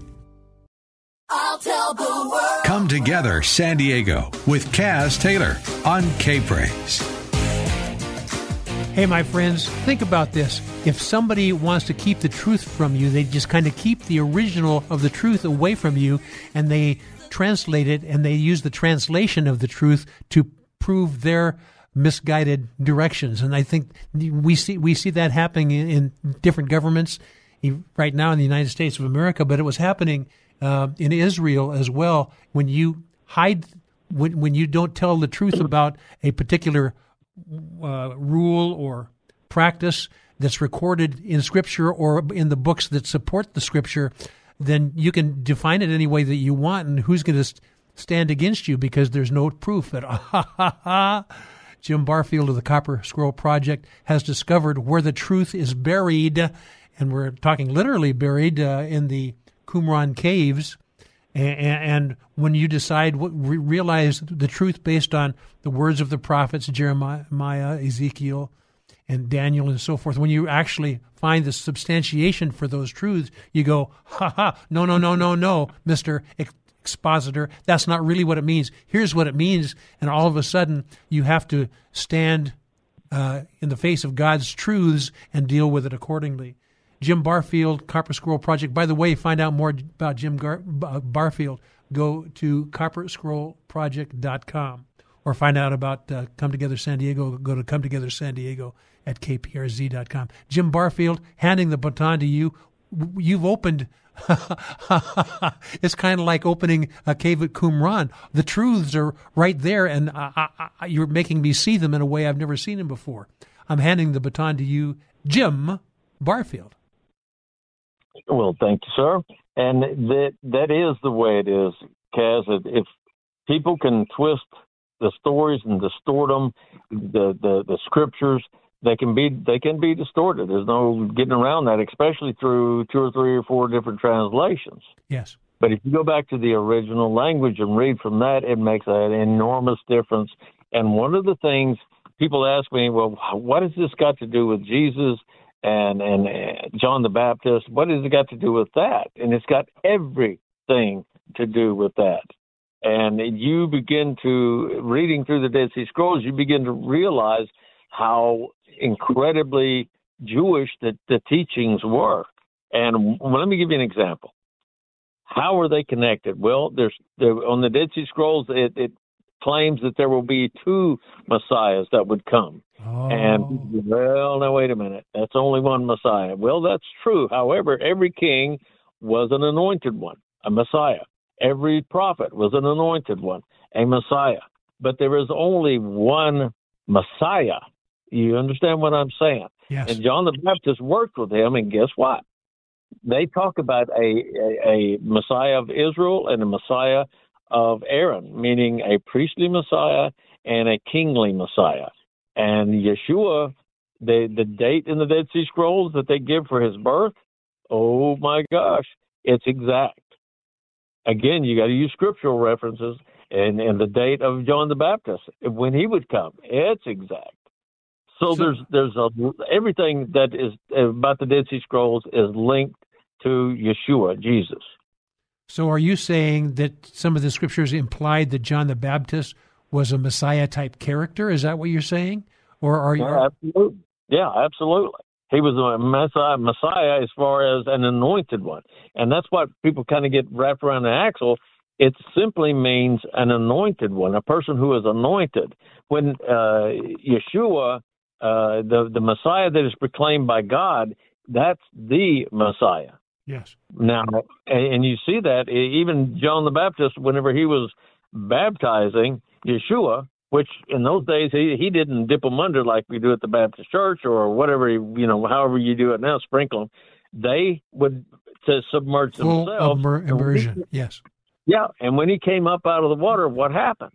I'll tell the world. Come Together San Diego with Kaz Taylor on K P R Z. Hey, my friends, think about this. If somebody wants to keep the truth from you, they just kind of keep the original of the truth away from you, and they translate it, and they use the translation of the truth to prove their misguided directions. And I think we see we see that happening in, in different governments right now in the United States of America, but it was happening uh, in Israel as well. When you hide, when when you don't tell the truth about a particular Uh, rule or practice that's recorded in Scripture or in the books that support the Scripture, then you can define it any way that you want, and who's going to st- stand against you, because there's no proof that, ah, ha, ha, ha, Jim Barfield of the Copper Scroll Project has discovered where the truth is buried, and we're talking literally buried uh, in the Qumran caves. And when you decide, realize the truth based on the words of the prophets, Jeremiah, Ezekiel, and Daniel, and so forth, when you actually find the substantiation for those truths, you go, ha ha, no, no, no, no, no, Mister Expositor, that's not really what it means. Here's what it means. And all of a sudden, you have to stand uh, in the face of God's truths and deal with it accordingly. Jim Barfield, Copper Scroll Project. By the way, find out more about Jim Gar- Barfield. Go to copper scroll project dot com, or find out about uh, Come Together San Diego. Go to Come Together San Diego at K P R Z dot com. Jim Barfield, handing the baton to you. You've opened. It's kind of like opening a cave at Qumran. The truths are right there, and I, I, I, you're making me see them in a way I've never seen them before. I'm handing the baton to you, Jim Barfield. Well, thank you, sir. And that that is the way it is, Kaz. If people can twist the stories and distort them, the, the, the scriptures, they can be they can be distorted. There's no getting around that, especially through two or three or four different translations. Yes. But if you go back to the original language and read from that, it makes an enormous difference. And one of the things people ask me, well, what has this got to do with Jesus And, and John the Baptist? What has it got to do with that? And it's got everything to do with that. And you begin to, reading through the Dead Sea Scrolls, you begin to realize how incredibly Jewish the, the teachings were. And let me give you an example. How are they connected? Well, there's there, on the Dead Sea Scrolls, it, it claims that there will be two messiahs that would come. Oh. And, well, now, wait a minute. That's only one Messiah. Well, that's true. However, every king was an anointed one, a Messiah. Every prophet was an anointed one, a Messiah. But there is only one Messiah. You understand what I'm saying? Yes. And John the Baptist worked with him, and guess what? They talk about a, a, a Messiah of Israel and a Messiah of Aaron, meaning a priestly Messiah and a kingly Messiah. And Yeshua, the, the date in the Dead Sea Scrolls that they give for his birth, oh my gosh, it's exact. Again, you got to use scriptural references, and, and the date of John the Baptist, when he would come, it's exact. So, so there's there's a, everything that is about the Dead Sea Scrolls is linked to Yeshua, Jesus. So are you saying that some of the scriptures implied that John the Baptist was a Messiah-type character? Is that what you're saying? Or are you? Yeah, absolutely. Yeah, absolutely. He was a Messiah, Messiah as far as an anointed one. And that's what people kind of get wrapped around the axle It simply means an anointed one, a person who is anointed. When uh, Yeshua, uh, the, the Messiah that is proclaimed by God, that's the Messiah. Yes. Now, and you see that even John the Baptist, whenever he was baptizing Yeshua, which in those days he, he didn't dip them under like we do at the Baptist church or whatever, you know, however you do it now, sprinkle them. They would to submerge full themselves. Immer- immersion, he, yes. Yeah, and when he came up out of the water, what happened?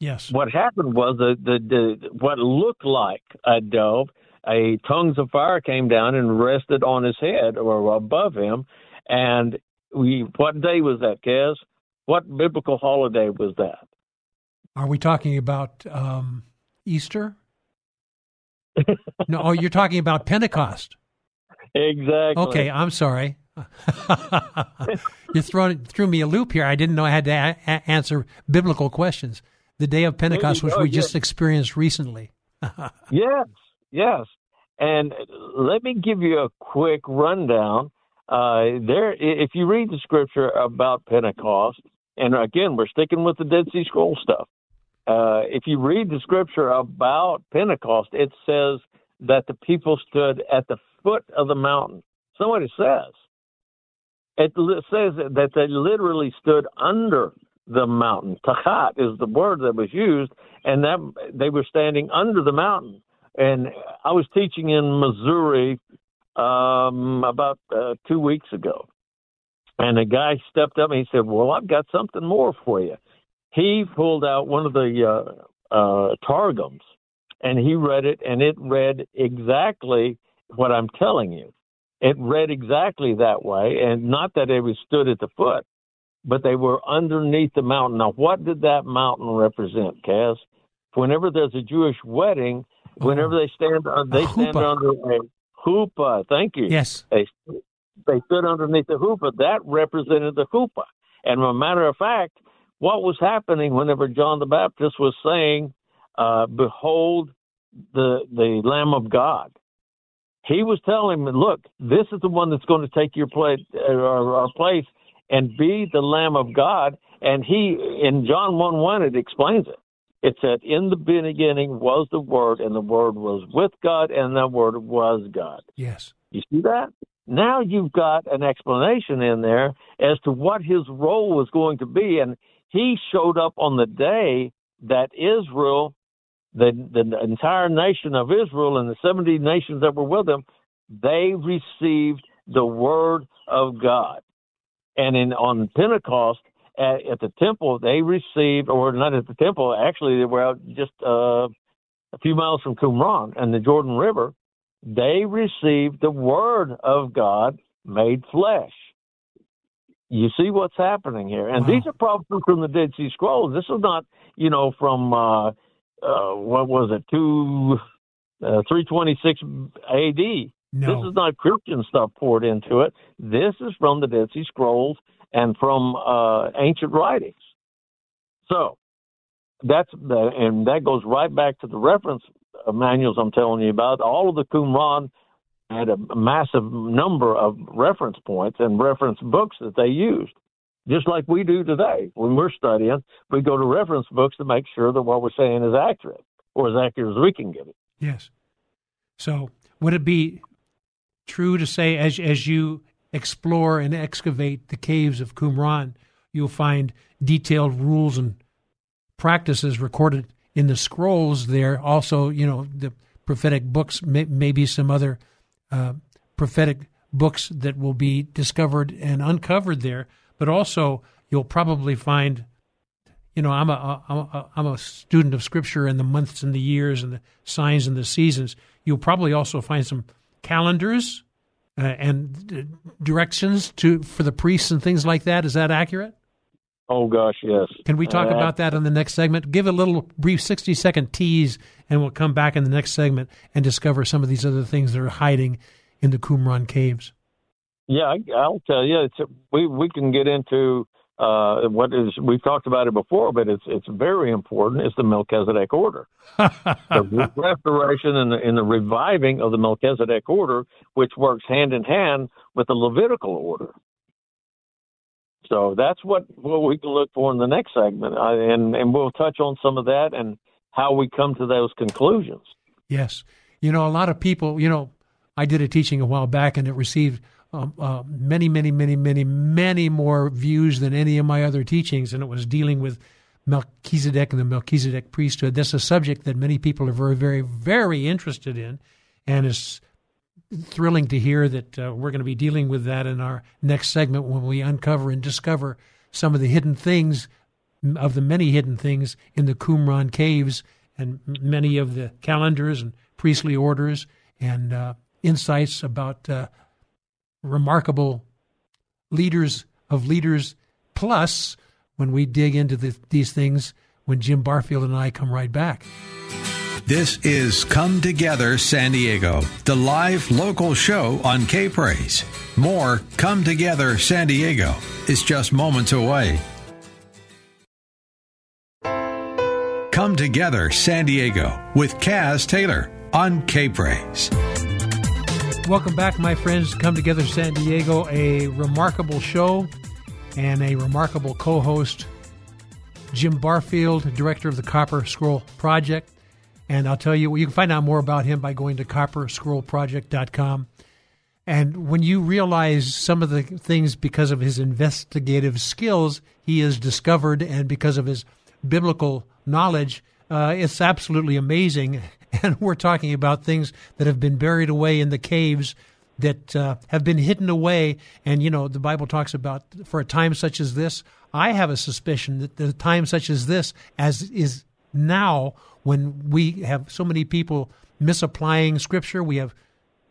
Yes. What happened was the, the, the what looked like a dove, a tongues of fire came down and rested on his head or above him. And we, what day was that, Kaz? What biblical holiday was that? Are we talking about um, Easter? No, oh, you're talking about Pentecost. Exactly. Okay, I'm sorry. You thrown, threw me a loop here. I didn't know I had to a- a- answer biblical questions. The day of Pentecost, which go, we yes. just experienced recently. Yes, yes. And let me give you a quick rundown. Uh, there, if you read the scripture about Pentecost, and again, we're sticking with the Dead Sea Scroll stuff. Uh, if you read the scripture about Pentecost, it says that the people stood at the foot of the mountain. So what it says. It says that they literally stood under the mountain. Tachat is the word that was used, and that they were standing under the mountain. And I was teaching in Missouri um, about uh, two weeks ago, and a guy stepped up and he said, well, I've got something more for you. He pulled out one of the uh, uh, Targums, and he read it, and it read exactly what I'm telling you. It read exactly that way, and not that they stood at the foot, but they were underneath the mountain. Now, what did that mountain represent, Kaz? Whenever there's a Jewish wedding, whenever oh, they stand they stand under a huppah. Thank you. Yes. They, they stood underneath the huppah. That represented the huppah. And a matter of fact, what was happening whenever John the Baptist was saying, uh, behold the the Lamb of God? He was telling him, look, this is the one that's going to take your place, or our place, and be the Lamb of God. And he, in John one one, it explains it. It said, in the beginning was the Word, and the Word was with God, and the Word was God. Yes. You see that? Now you've got an explanation in there as to what his role was going to be. And he showed up on the day that Israel The, the entire nation of Israel and the seventy nations that were with them, they received the Word of God. And in on Pentecost, at, at the temple, they received, or not at the temple, actually they were out just uh, a few miles from Qumran and the Jordan River, they received the Word of God made flesh. You see what's happening here. And wow. These are probably from the Dead Sea Scrolls. This is not, you know, from... Uh, Uh, what was it, two, uh, three twenty-six A D? No. This is not Christian stuff poured into it. This is from the Dead Sea Scrolls and from uh, ancient writings. So that's the, and that goes right back to the reference manuals I'm telling you about. All of the Qumran had a massive number of reference points and reference books that they used. Just like we do today, when we're studying, we go to reference books to make sure that what we're saying is accurate, or as accurate as we can get it. Yes. So would it be true to say, as as you explore and excavate the caves of Qumran, you'll find detailed rules and practices recorded in the scrolls there, also, you know, the prophetic books, may, maybe some other uh, prophetic books that will be discovered and uncovered there. But also, you'll probably find, you know, I'm a, I'm a I'm a student of Scripture and the months and the years and the signs and the seasons. You'll probably also find some calendars uh, and directions to for the priests and things like that. Is that accurate? Oh gosh, yes. Can we talk uh, about that in the next segment? Give a little brief sixty-second tease, and we'll come back in the next segment and discover some of these other things that are hiding in the Qumran caves. Yeah, I, I'll tell you, it's a, we we can get into uh, what is we've talked about it before, but it's it's very important. It's the Melchizedek order, the restoration and the, and the reviving of the Melchizedek order, which works hand in hand with the Levitical order. So that's what, what we can look for in the next segment, I, and, and we'll touch on some of that and how we come to those conclusions. Yes. You know, a lot of people, you know, I did a teaching a while back, and it received um, uh, many, many, many, many, many more views than any of my other teachings, and it was dealing with Melchizedek and the Melchizedek priesthood. That's a subject that many people are very, very, very interested in, and it's thrilling to hear that uh, we're going to be dealing with that in our next segment when we uncover and discover some of the hidden things, of the many hidden things in the Qumran caves and many of the calendars and priestly orders and uh, insights about uh, remarkable leaders of leaders. Plus, when we dig into the, these things, when Jim Barfield and I come right back. This is Come Together San Diego, the live local show on K P R Z. More Come Together San Diego is just moments away. Come Together San Diego with Kaz Taylor on K P R Z. Welcome back, my friends. Come Together San Diego, a remarkable show and a remarkable co-host, Jim Barfield, director of the Copper Scroll Project. And I'll tell you, you can find out more about him by going to copper scroll project dot com. And when you realize some of the things, because of his investigative skills, he has discovered, and because of his biblical knowledge, uh, it's absolutely amazing. And we're talking about things that have been buried away in the caves that uh, have been hidden away. And, you know, the Bible talks about, for a time such as this, I have a suspicion that the time such as this, as is now, when we have so many people misapplying Scripture, we have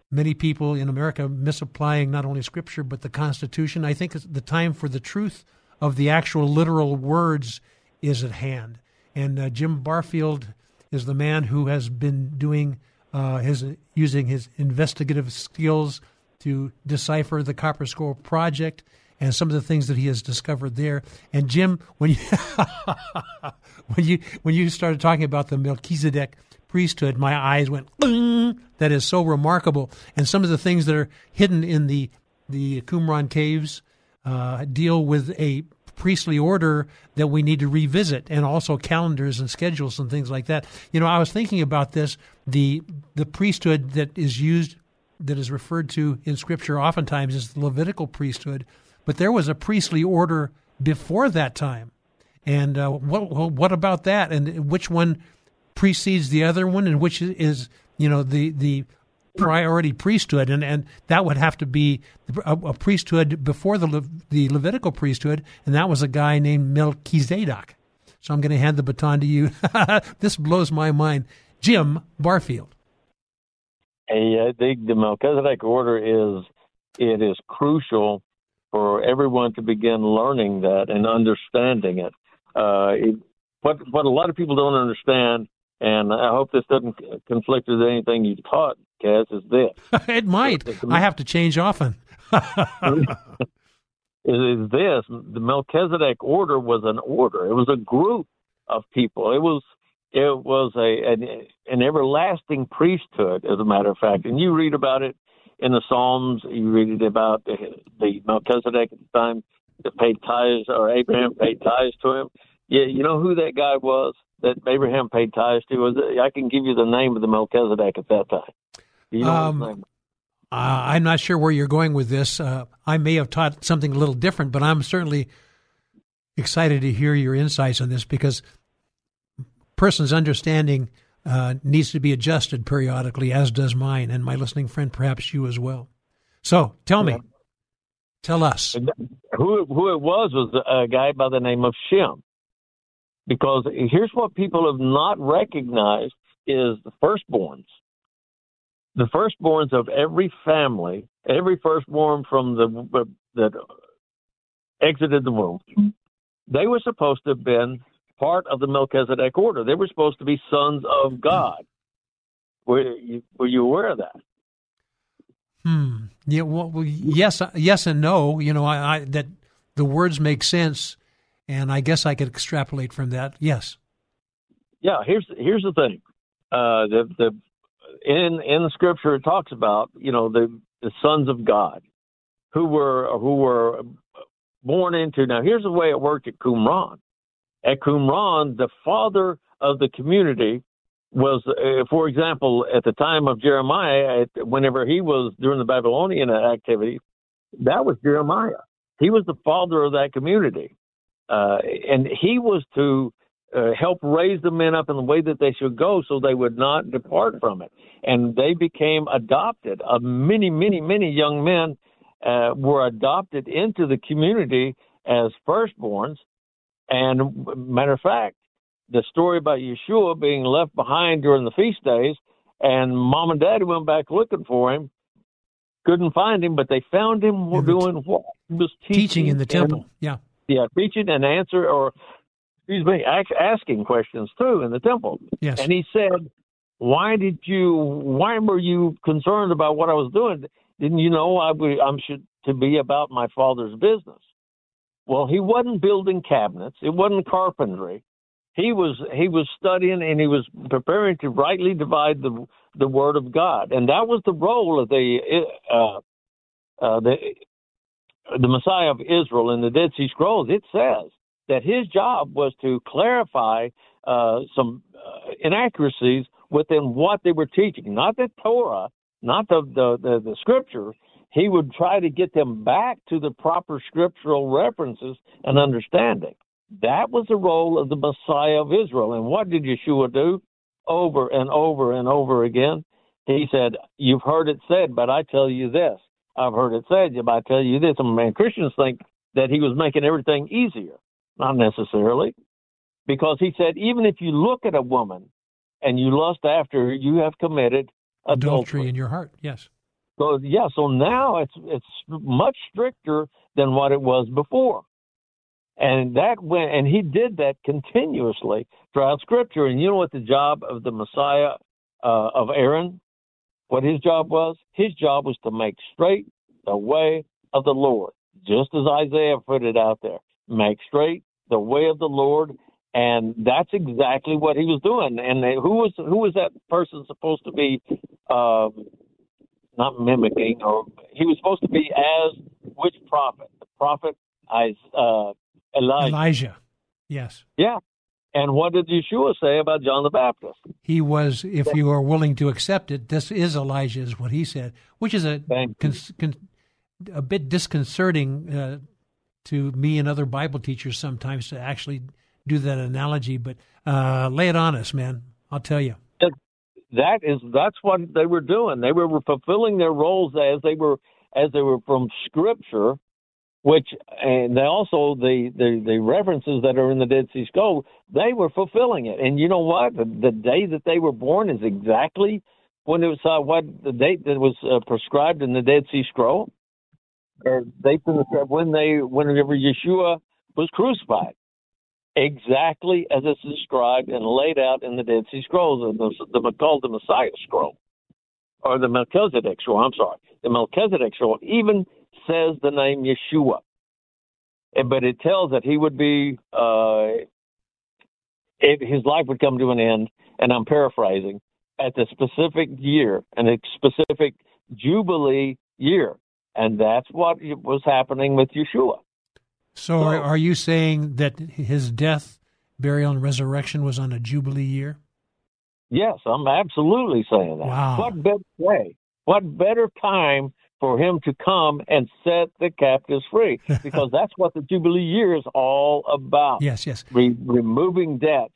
many people in America misapplying not only Scripture but the Constitution. I think the time for the truth of the actual literal words is at hand. And uh, Jim Barfield is the man who has been doing uh, his using his investigative skills to decipher the Copper Scroll Project and some of the things that he has discovered there. And Jim, when you when you when you started talking about the Melchizedek priesthood, my eyes went, "Bing!" That is so remarkable. And some of the things that are hidden in the the Qumran caves uh, deal with a priestly order that we need to revisit, and also calendars and schedules and things like that. You know, I was thinking about this, the the priesthood that is used, that is referred to in Scripture oftentimes is the Levitical priesthood. But there was a priestly order before that time. And uh, what what about that? And which one precedes the other one, and which is, you know, the, the priority priesthood? And, and that would have to be a, a priesthood before the Le, the Levitical priesthood, and that was a guy named Melchizedek. So I'm going to hand the baton to you. This blows my mind. Jim Barfield. Hey, I think the Melchizedek order is, it is crucial for everyone to begin learning that and understanding it. Uh, it what, what a lot of people don't understand, and I hope this doesn't conflict with anything you've taught, Kaz, is this. It might. I have to change often. It is this. The Melchizedek order was an order. It was a group of people. It was it was a an, an everlasting priesthood, as a matter of fact. And you read about it in the Psalms. You read it about the, the Melchizedek at the time that paid tithes, or Abraham paid tithes to him. Yeah, you know who that guy was that Abraham paid tithes to? I can give you the name of the Melchizedek at that time. You know um, his name? Uh, I'm not sure where you're going with this. Uh, I may have taught something a little different, but I'm certainly excited to hear your insights on this, because person's understanding Uh, needs to be adjusted periodically, as does mine, and my listening friend, perhaps you as well. So tell me, tell us. Who, who it was was a guy by the name of Shim. Because here's what people have not recognized is the firstborns. The firstborns of every family, every firstborn from the that exited the womb, they were supposed to have been part of the Melchizedek order. They were supposed to be sons of God. Were you, were you aware of that? Hmm. Yeah. Well, yes, yes, and no. You know, I, I that the words make sense, and I guess I could extrapolate from that. Yes. Yeah. Here's here's the thing. Uh, the the in in the Scripture it talks about, you know, the, the sons of God who were who were born into. Now, here's the way it worked at Qumran. At Qumran, the father of the community was, uh, for example, at the time of Jeremiah, at, whenever he was during the Babylonian activity, that was Jeremiah. He was the father of that community. Uh, and he was to uh, help raise the men up in the way that they should go so they would not depart from it. And they became adopted. Uh, many, many, many young men uh, were adopted into the community as firstborns. And matter of fact, the story about Yeshua being left behind during the feast days, and mom and daddy went back looking for him, couldn't find him, but they found him yeah, doing what? He was teaching, teaching in the temple. And, yeah. Yeah, preaching and answer, or excuse me, asking questions too in the temple. Yes. And he said, "Why did you? Why were you concerned about what I was doing? Didn't you know I would? I'm should to be about my father's business." Well, he wasn't building cabinets. It wasn't carpentry. He was he was studying and he was preparing to rightly divide the the word of God, and that was the role of the uh, uh, the. the Messiah of Israel in the Dead Sea Scrolls. It says that his job was to clarify uh, some uh, inaccuracies within what they were teaching, not the Torah, not the, the, the, the scripture. He would try to get them back to the proper scriptural references and understanding. That was the role of the Messiah of Israel. And what did Yeshua do over and over and over again? He said, "You've heard it said, but I tell you this. I've heard it said, but I tell you this." I mean, Christians think that he was making everything easier. Not necessarily, because he said, even if you look at a woman and you lust after her, you have committed adultery. Adultery in your heart, yes. So, yeah, so now it's it's much stricter than what it was before. And that went, and he did that continuously throughout Scripture. And you know what the job of the Messiah uh, of Aaron What his job was? His job was to make straight the way of the Lord, just as Isaiah put it out there. Make straight the way of the Lord, and that's exactly what he was doing. And who was who was that person supposed to be? Uh, not mimicking, or he was supposed to be as which prophet? The prophet uh, Elijah. Elijah, yes, yeah. And what did Yeshua say about John the Baptist? He was, if you are willing to accept it, this is Elijah, is what he said, which is a con, con, a bit disconcerting uh, to me and other Bible teachers sometimes to actually do that analogy. But uh, lay it on us, man. I'll tell you. That is, that's what they were doing. They were fulfilling their roles as they were as they were from Scripture. Which, and they also, the, the, the references that are in the Dead Sea Scroll, they were fulfilling it. And you know what? The, the day that they were born is exactly when it was, uh, what the date that was uh, prescribed in the Dead Sea Scroll, or dates in the, when they, whenever Yeshua was crucified, exactly as it's described and laid out in the Dead Sea Scrolls, the, the, called the Messiah Scroll, or the Melchizedek Scroll, I'm sorry, the Melchizedek Scroll, even says the name Yeshua, but it tells that he would be, uh, it, his life would come to an end, and I'm paraphrasing, at the specific year, and a specific Jubilee year, and that's what was happening with Yeshua. So, so are, are you saying that his death, burial, and resurrection was on a Jubilee year? Yes, I'm absolutely saying that. Wow. What better way? What better time for him to come and set the captives free, because that's what the Jubilee year is all about. Yes, yes. Re- removing debts,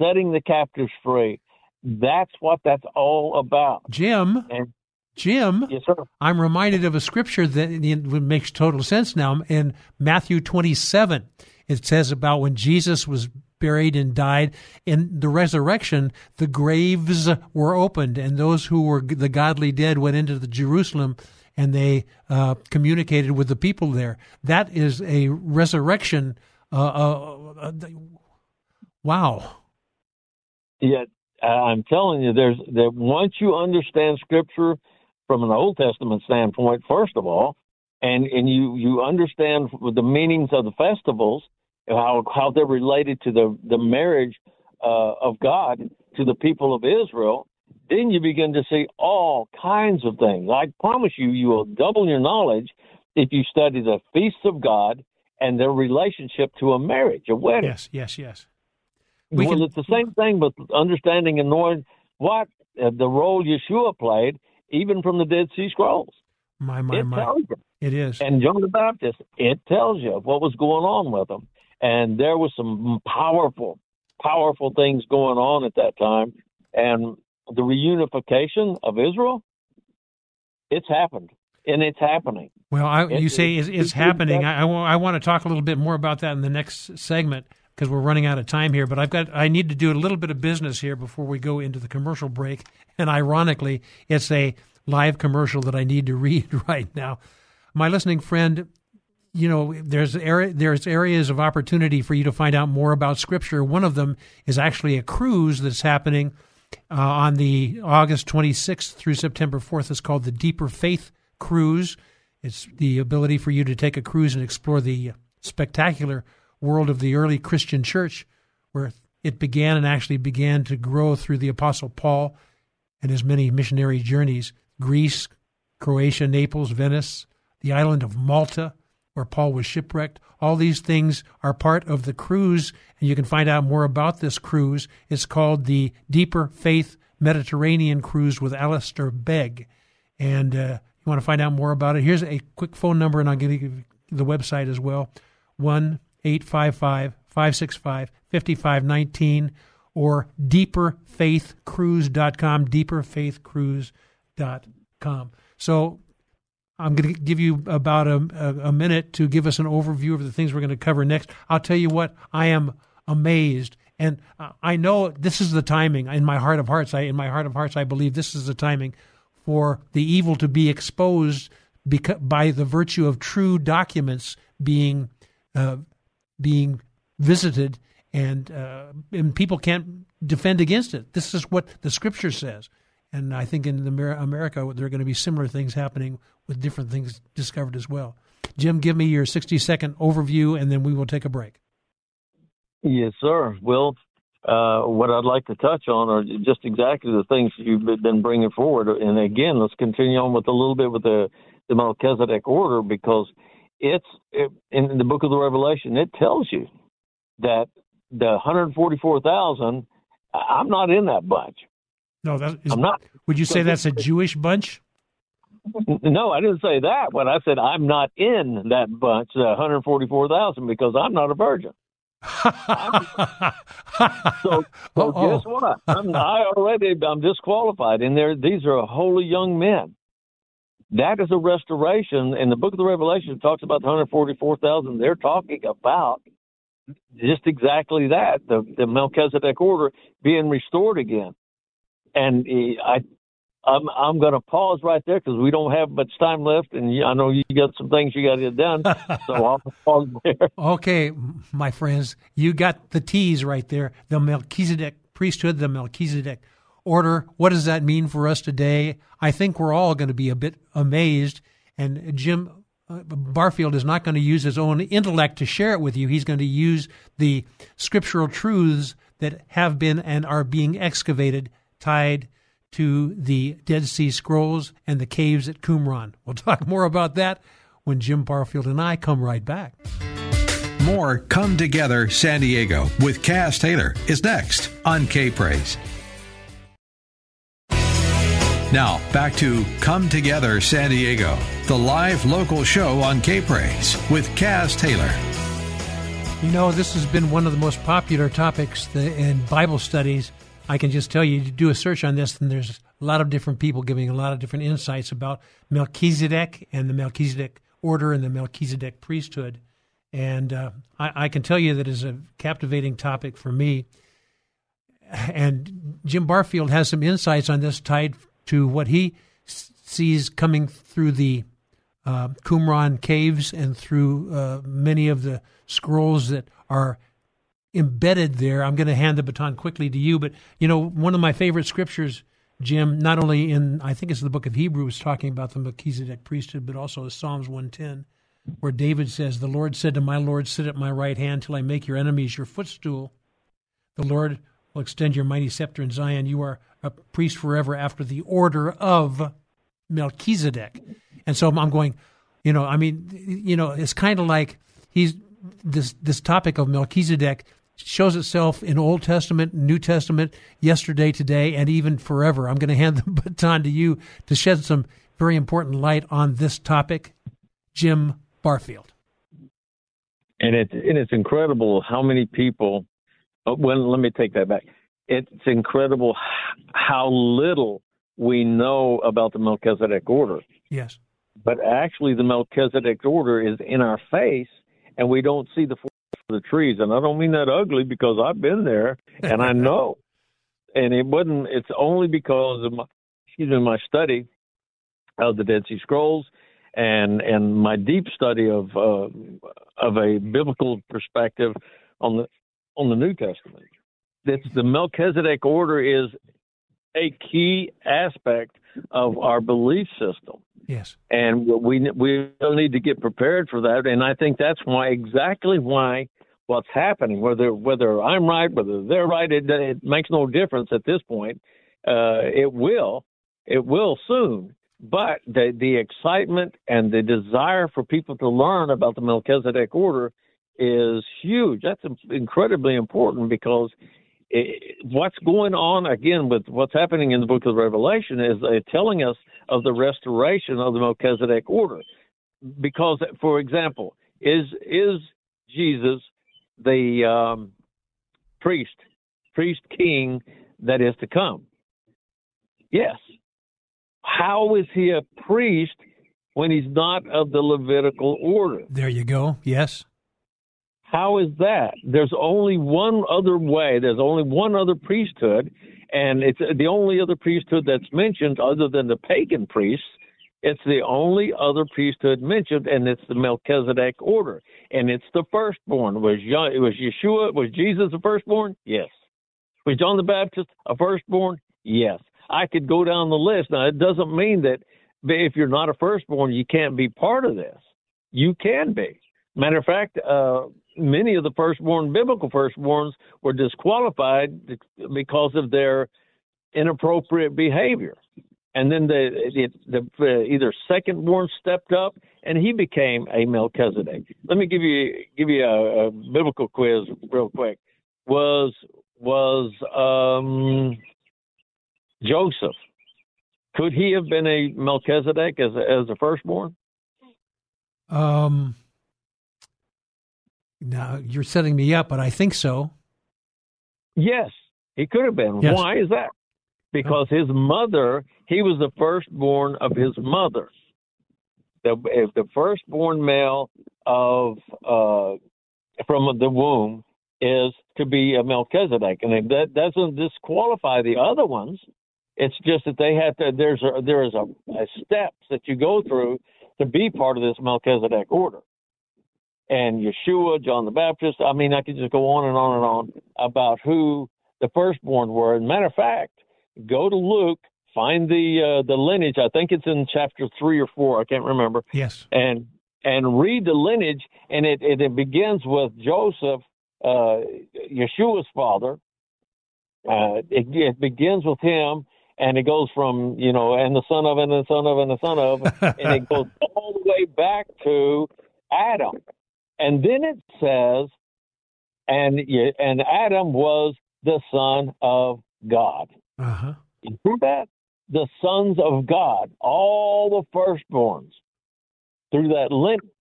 setting the captives free. That's what that's all about. Jim, and, Jim, yes, sir. I'm reminded of a scripture that makes total sense now. In Matthew twenty-seven, it says about when Jesus was buried and died. In the resurrection, the graves were opened, and those who were the godly dead went into the Jerusalem, and they uh, communicated with the people there. That is a resurrection. Uh, uh, uh, wow. Yeah, I'm telling you, there's that. Once you understand Scripture from an Old Testament standpoint, first of all, and and you you understand the meanings of the festivals, how how they're related to the the marriage uh, of God to the people of Israel. Then you begin to see all kinds of things. I promise you, you will double your knowledge if you study the feasts of God and their relationship to a marriage, a wedding. Yes, yes, yes. We well, can... It's the same thing, but understanding and knowing what uh, the role Yeshua played, even from the Dead Sea Scrolls. My, my, it my. Tells you. It is. And John the Baptist, it tells you what was going on with them. And there was some powerful, powerful things going on at that time. And the reunification of Israel, it's happened. And it's happening. Well, I, it, you say it's, it's happening. I, I want to talk a little bit more about that in the next segment because we're running out of time here. But I've got I need to do a little bit of business here before we go into the commercial break. And ironically, it's a live commercial that I need to read right now. My listening friend, you know, there's area, there's areas of opportunity for you to find out more about Scripture. One of them is actually a cruise that's happening uh, on the August twenty-sixth through September fourth. It's called the Deeper Faith Cruise. It's the ability for you to take a cruise and explore the spectacular world of the early Christian church, where it began and actually began to grow through the Apostle Paul and his many missionary journeys. Greece, Croatia, Naples, Venice, the island of Malta, where Paul was shipwrecked. All these things are part of the cruise, and you can find out more about this cruise. It's called the Deeper Faith Mediterranean Cruise with Alistair Begg. And uh, you want to find out more about it, here's a quick phone number, and I'll give you the website as well, one eight five five, five six five, five five one nine, or deeper faith cruise dot com, deeper faith cruise dot com. So I'm going to give you about a, a, a minute to give us an overview of the things we're going to cover next. I'll tell you what, I am amazed. And I know this is the timing. In my heart of hearts, I, in my heart of hearts, I believe this is the timing for the evil to be exposed because, by the virtue of true documents being uh, being visited, and, uh, and people can't defend against it. This is what the Scripture says. And I think in America, there are going to be similar things happening with different things discovered as well. Jim, give me your sixty-second overview, and then we will take a break. Yes, sir. Well, uh, what I'd like to touch on are just exactly the things you've been bringing forward. And again, let's continue on with a little bit with the, the Melchizedek order, because it's it, in the book of the Revelation, it tells you that the one hundred forty-four thousand, I'm not in that bunch. No, that is, I'm not. Would you say that's a Jewish bunch? No, I didn't say that. When I said I'm not in that bunch, the one hundred forty-four thousand, because I'm not a virgin. so, so guess what? I'm, I already I'm disqualified, and there these are holy young men. That is a restoration, and the Book of the Revelation talks about the one hundred forty-four thousand. They're talking about just exactly that: the, the Melchizedek order being restored again. And I, I'm, I'm going to pause right there because we don't have much time left, and I know you got some things you got to get done, so I'll pause there. Okay, my friends, you got the tease right there, the Melchizedek priesthood, the Melchizedek order. What does that mean for us today? I think we're all going to be a bit amazed, and Jim Barfield is not going to use his own intellect to share it with you. He's going to use the scriptural truths that have been and are being excavated tied to the Dead Sea Scrolls and the caves at Qumran. We'll talk more about that when Jim Barfield and I come right back. More Come Together San Diego with Kaz Taylor is next on K P R Z. Now, back to Come Together San Diego, the live local show on K P R Z with Kaz Taylor. You know, this has been one of the most popular topics in Bible studies. I can just tell you, you do a search on this, and there's a lot of different people giving a lot of different insights about Melchizedek and the Melchizedek order and the Melchizedek priesthood. And uh, I, I can tell you that is a captivating topic for me. And Jim Barfield has some insights on this tied to what he s- sees coming through the uh, Qumran caves and through uh, many of the scrolls that are embedded there. I'm going to hand the baton quickly to you, but you know, one of my favorite scriptures, Jim, not only in, I think it's the book of Hebrews talking about the Melchizedek priesthood, but also Psalms one ten, where David says, "The Lord said to my Lord, sit at my right hand till I make your enemies your footstool. The Lord will extend your mighty scepter in Zion. You are a priest forever after the order of Melchizedek." And so I'm going, you know, I mean, you know, it's kind of like he's this this topic of Melchizedek shows itself in Old Testament, New Testament, yesterday, today, and even forever. I'm going to hand the baton to you to shed some very important light on this topic, Jim Barfield. And, it, and it's incredible how many people oh, – well, let me take that back. It's incredible how little we know about the Melchizedek order. Yes. But actually the Melchizedek order is in our face, and we don't see the forest for the trees. And I don't mean that ugly, because I've been there, and I know. And it wasn't – it's only because of my, excuse me, my study of the Dead Sea Scrolls, and and my deep study of uh, of a biblical perspective on the on the New Testament. That's the Melchizedek order is a key aspect of our belief system. Yes, and we we need to get prepared for that. And I think that's why exactly why what's happening, whether whether I'm right, whether they're right, it, it makes no difference at this point. Uh, it will, it will soon. But the, the excitement and the desire for people to learn about the Melchizedek order is huge. That's incredibly important, because it, what's going on, again, with what's happening in the book of Revelation is uh, telling us of the restoration of the Melchizedek order. Because, for example, is is Jesus the um, priest, priest king that is to come? Yes. How is he a priest when he's not of the Levitical order? There you go. Yes. How is that? There's only one other way. There's only one other priesthood, and it's the only other priesthood that's mentioned other than the pagan priests. It's the only other priesthood mentioned, and it's the Melchizedek order, and it's the firstborn. Was John, was Yeshua, was Jesus a firstborn? Yes. Was John the Baptist a firstborn? Yes. I could go down the list. Now, it doesn't mean that if you're not a firstborn, you can't be part of this. You can be. Matter of fact, uh, many of the firstborn, biblical firstborns, were disqualified because of their inappropriate behavior. And then the, the, the either secondborn stepped up, and he became a Melchizedek. Let me give you give you a, a biblical quiz real quick. Was was um. Joseph, could he have been a Melchizedek as a, as a firstborn? Um, now you're setting me up, but I think so. Yes, he could have been. Yes. Why is that? Because oh. his mother, he was the firstborn of his mother. The the firstborn male of uh, from the womb is to be a Melchizedek, and if that doesn't disqualify the other ones. It's just that they have to. There's a, there is a, a steps that you go through to be part of this Melchizedek order. And Yeshua, John the Baptist. I mean, I could just go on and on and on about who the firstborn were. And matter of fact, go to Luke, find the uh, the lineage. I think it's in chapter three or four. I can't remember. Yes. And and read the lineage, and it it, it begins with Joseph, uh, Yeshua's father. Uh, it, it begins with him. And it goes from, you know, and the son of, and the son of, and the son of, and it goes all the way back to Adam. And then it says, and and Adam was the son of God. Uh-huh. You see that? The sons of God, all the firstborns through that lineage.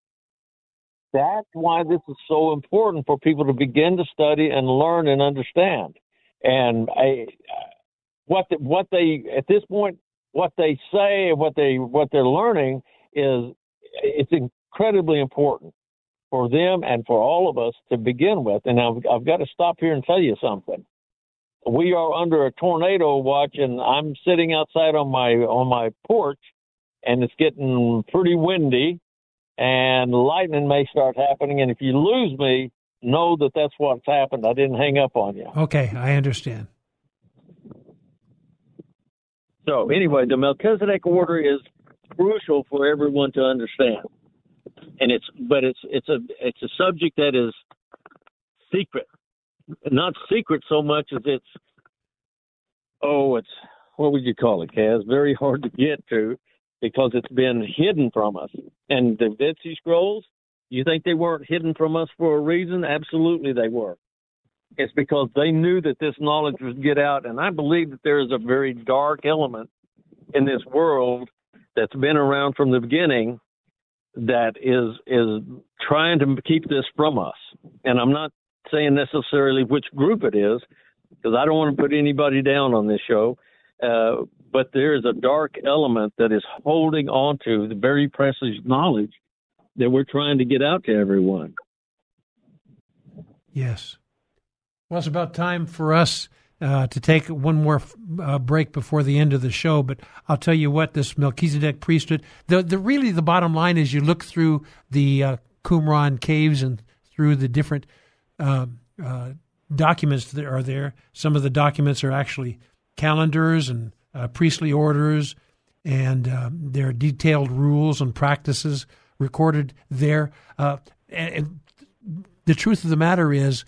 That's why this is so important for people to begin to study and learn and understand. And I... I What the, what they at this point what they say and what they what they're learning is it's incredibly important for them and for all of us to begin with. And I've, I've got to stop here and tell you something. We are under a tornado watch, and I'm sitting outside on my on my porch, and it's getting pretty windy, and lightning may start happening. And if you lose me, know that that's what's happened. I didn't hang up on you. Okay, I understand. So anyway, the Melchizedek order is crucial for everyone to understand, and it's but it's it's a it's a subject that is secret, not secret so much as it's oh it's what would you call it, Kaz? Very hard to get to because it's been hidden from us. And the Dead Sea Scrolls, You think they weren't hidden from us for a reason? Absolutely they were. It's because they knew that this knowledge would get out. And I believe that there is a very dark element in this world that's been around from the beginning that is is trying to keep this from us. And I'm not saying necessarily which group it is, because I don't want to put anybody down on this show. Uh, but there is a dark element that is holding on to the very precious knowledge that we're trying to get out to everyone. Yes. Well, it's about time for us uh, to take one more uh, break before the end of the show. But I'll tell you what, this Melchizedek priesthood, the, the really the bottom line is you look through the uh, Qumran caves and through the different uh, uh, documents that are there. Some of the documents are actually calendars and uh, priestly orders, and uh, there are detailed rules and practices recorded there. Uh, and, and the truth of the matter is,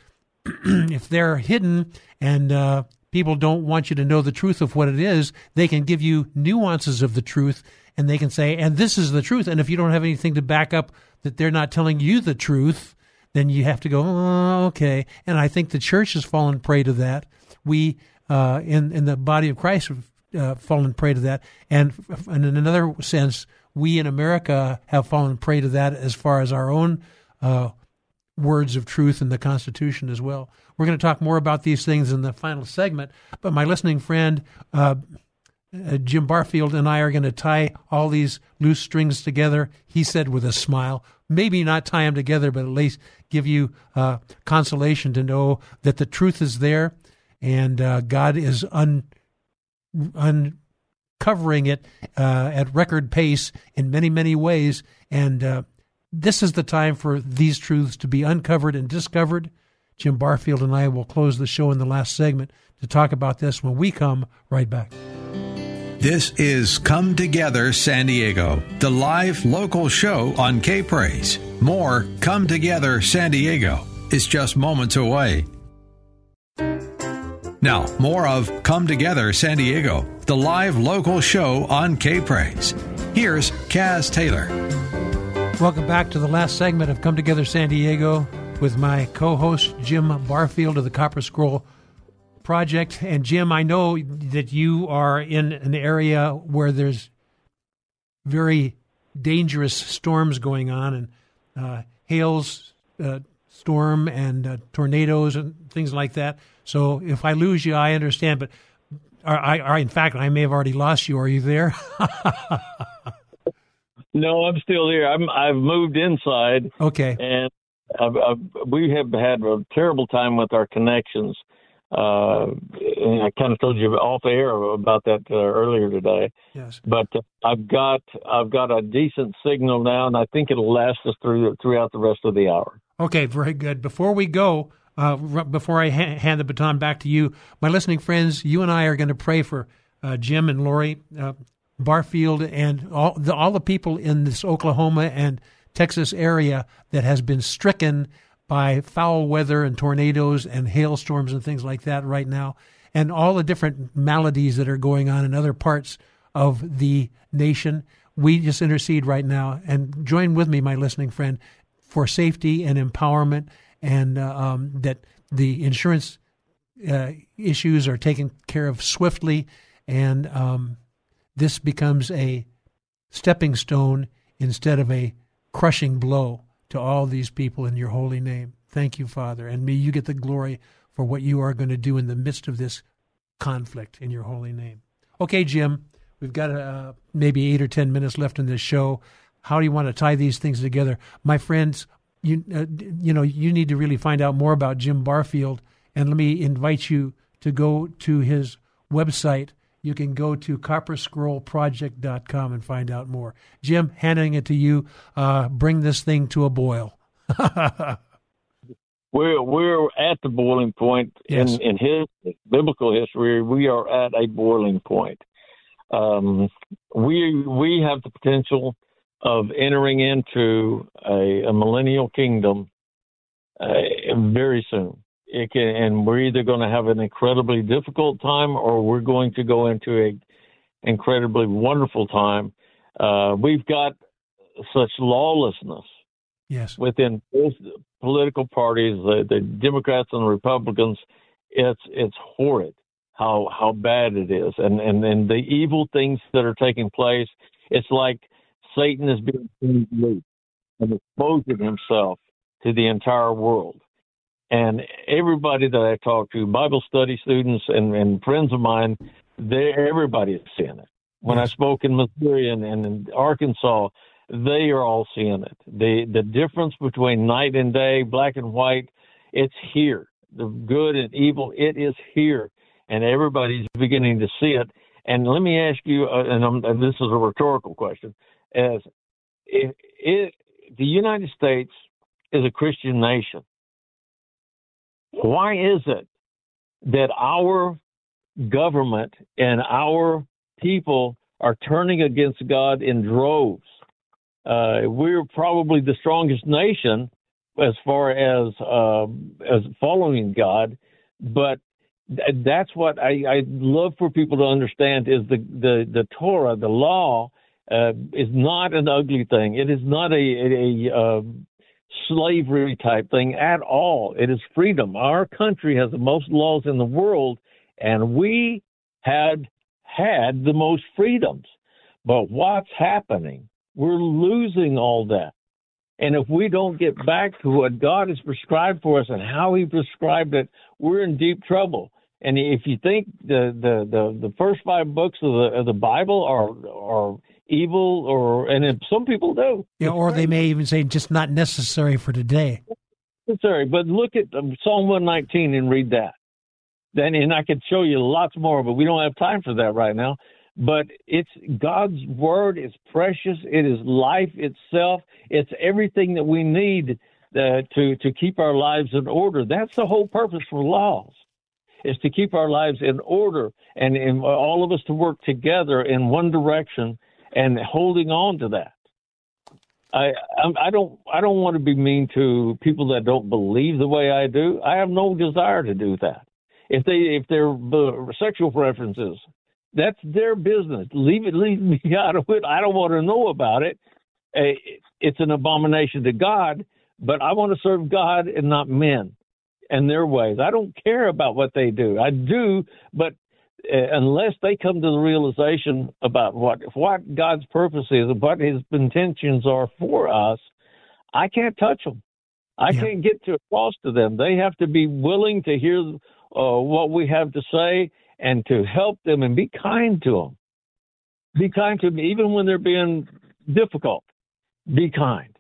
if they're hidden and uh, people don't want you to know the truth of what it is, they can give you nuances of the truth, and they can say, and this is the truth. And if you don't have anything to back up that they're not telling you the truth, then you have to go, oh, okay. And I think the church has fallen prey to that. We uh, in, in the body of Christ have uh, fallen prey to that. And, and in another sense, we in America have fallen prey to that as far as our own uh words of truth in the Constitution as well. We're going to talk more about these things in the final segment, but my listening friend, uh, uh, Jim Barfield, and I are going to tie all these loose strings together, he said with a smile. Maybe not tie them together, but at least give you uh, consolation to know that the truth is there, and uh, God is un uncovering it uh, at record pace in many, many ways, and uh this is the time for these truths to be uncovered and discovered. Jim Barfield and I will close the show in the last segment to talk about this when we come right back. This is Come Together San Diego, the live local show on K P R Z. More Come Together San Diego is just moments away. Now, more of Come Together San Diego, the live local show on K P R Z. Here's Kaz Taylor. Welcome back to the last segment of Come Together San Diego with my co-host Jim Barfield of the Copper Scroll Project. And Jim, I know that you are in an area where there's very dangerous storms going on, and uh, hails, uh, storm, and uh, tornadoes and things like that. So if I lose you, I understand. But I, I, in fact, I may have already lost you. Are you there? No, I'm still here. I'm, I've moved inside. Okay. And I've, I've, we have had a terrible time with our connections. Uh, and I kind of told you off the air about that uh, earlier today. Yes. But uh, I've got I've got a decent signal now, and I think it'll last us through throughout the rest of the hour. Okay, very good. Before we go, uh, before I ha- hand the baton back to you, my listening friends, you and I are going to pray for uh, Jim and Lori Uh, Barfield and all the, all the people in this Oklahoma and Texas area that has been stricken by foul weather and tornadoes and hailstorms and things like that right now, and all the different maladies that are going on in other parts of the nation. We just intercede right now, and join with me, my listening friend, for safety and empowerment, and uh, um, that the insurance uh, issues are taken care of swiftly, and um this becomes a stepping stone instead of a crushing blow to all these people in your holy name. Thank you, Father. And may you get the glory for what you are going to do in the midst of this conflict in your holy name. Okay, Jim, we've got uh, maybe eight or ten minutes left in this show. How do you want to tie these things together? My friends, you uh, you know, you need to really find out more about Jim Barfield, and let me invite you to go to his website. You can go to copper scroll project dot com and find out more. Jim, handing it to you, uh, bring this thing to a boil. we're we're at the boiling point. Yes. in, in his biblical history. We are at a boiling point. Um, we we have the potential of entering into a, a millennial kingdom uh, very soon. It can, and we're either going to have an incredibly difficult time, or we're going to go into an incredibly wonderful time. Uh, we've got such lawlessness Yes. Within both political parties, the, the Democrats and the Republicans, it's it's horrid how how bad it is, and and and the evil things that are taking place. It's like Satan is being turned loose and exposing himself to the entire world. And everybody that I talk to, Bible study students and, and friends of mine, they everybody is seeing it. When I spoke in Missouri and, and in Arkansas, they are all seeing it. The the difference between night and day, black and white, it's here. The good and evil, it is here. And everybody's beginning to see it. And let me ask you, uh, and, I'm, and this is a rhetorical question, as it, it, the United States is a Christian nation. Why is it that our government and our people are turning against God in droves? Uh, we're probably the strongest nation as far as uh, as following God, but th- that's what I, I love for people to understand is the, the, the Torah, the law, uh, is not an ugly thing. It is not a, a, a uh, slavery type thing at all. It is freedom. Our country has the most laws in the world, and we had had the most freedoms. But what's happening? We're losing all that. And if we don't get back to what God has prescribed for us and how he prescribed it, we're in deep trouble. And if you think the the, the, the first five books of the of the Bible are are evil, or and if some people do. Yeah, or they may even say just not necessary for today. Necessary, but look at Psalm one nineteen and read that. Then, and I could show you lots more, but we don't have time for that right now. But it's God's word is precious. It is life itself. It's everything that we need uh, to, to keep our lives in order. That's the whole purpose for laws, is to keep our lives in order and, and all of us to work together in one direction and holding on to that. I, I don't I don't want to be mean to people that don't believe the way I do. I have no desire to do that. If they if their sexual preferences, that's their business. Leave it. Leave me out of it. I don't want to know about it. It's an abomination to God, but I want to serve God and not men and their ways. I don't care about what they do. I do, but unless they come to the realization about what what God's purpose is and what his intentions are for us, I can't touch them. I yeah. can't get to across to them. They have to be willing to hear uh, what we have to say, and to help them and be kind to them. Be kind to them, even when they're being difficult. Be kind.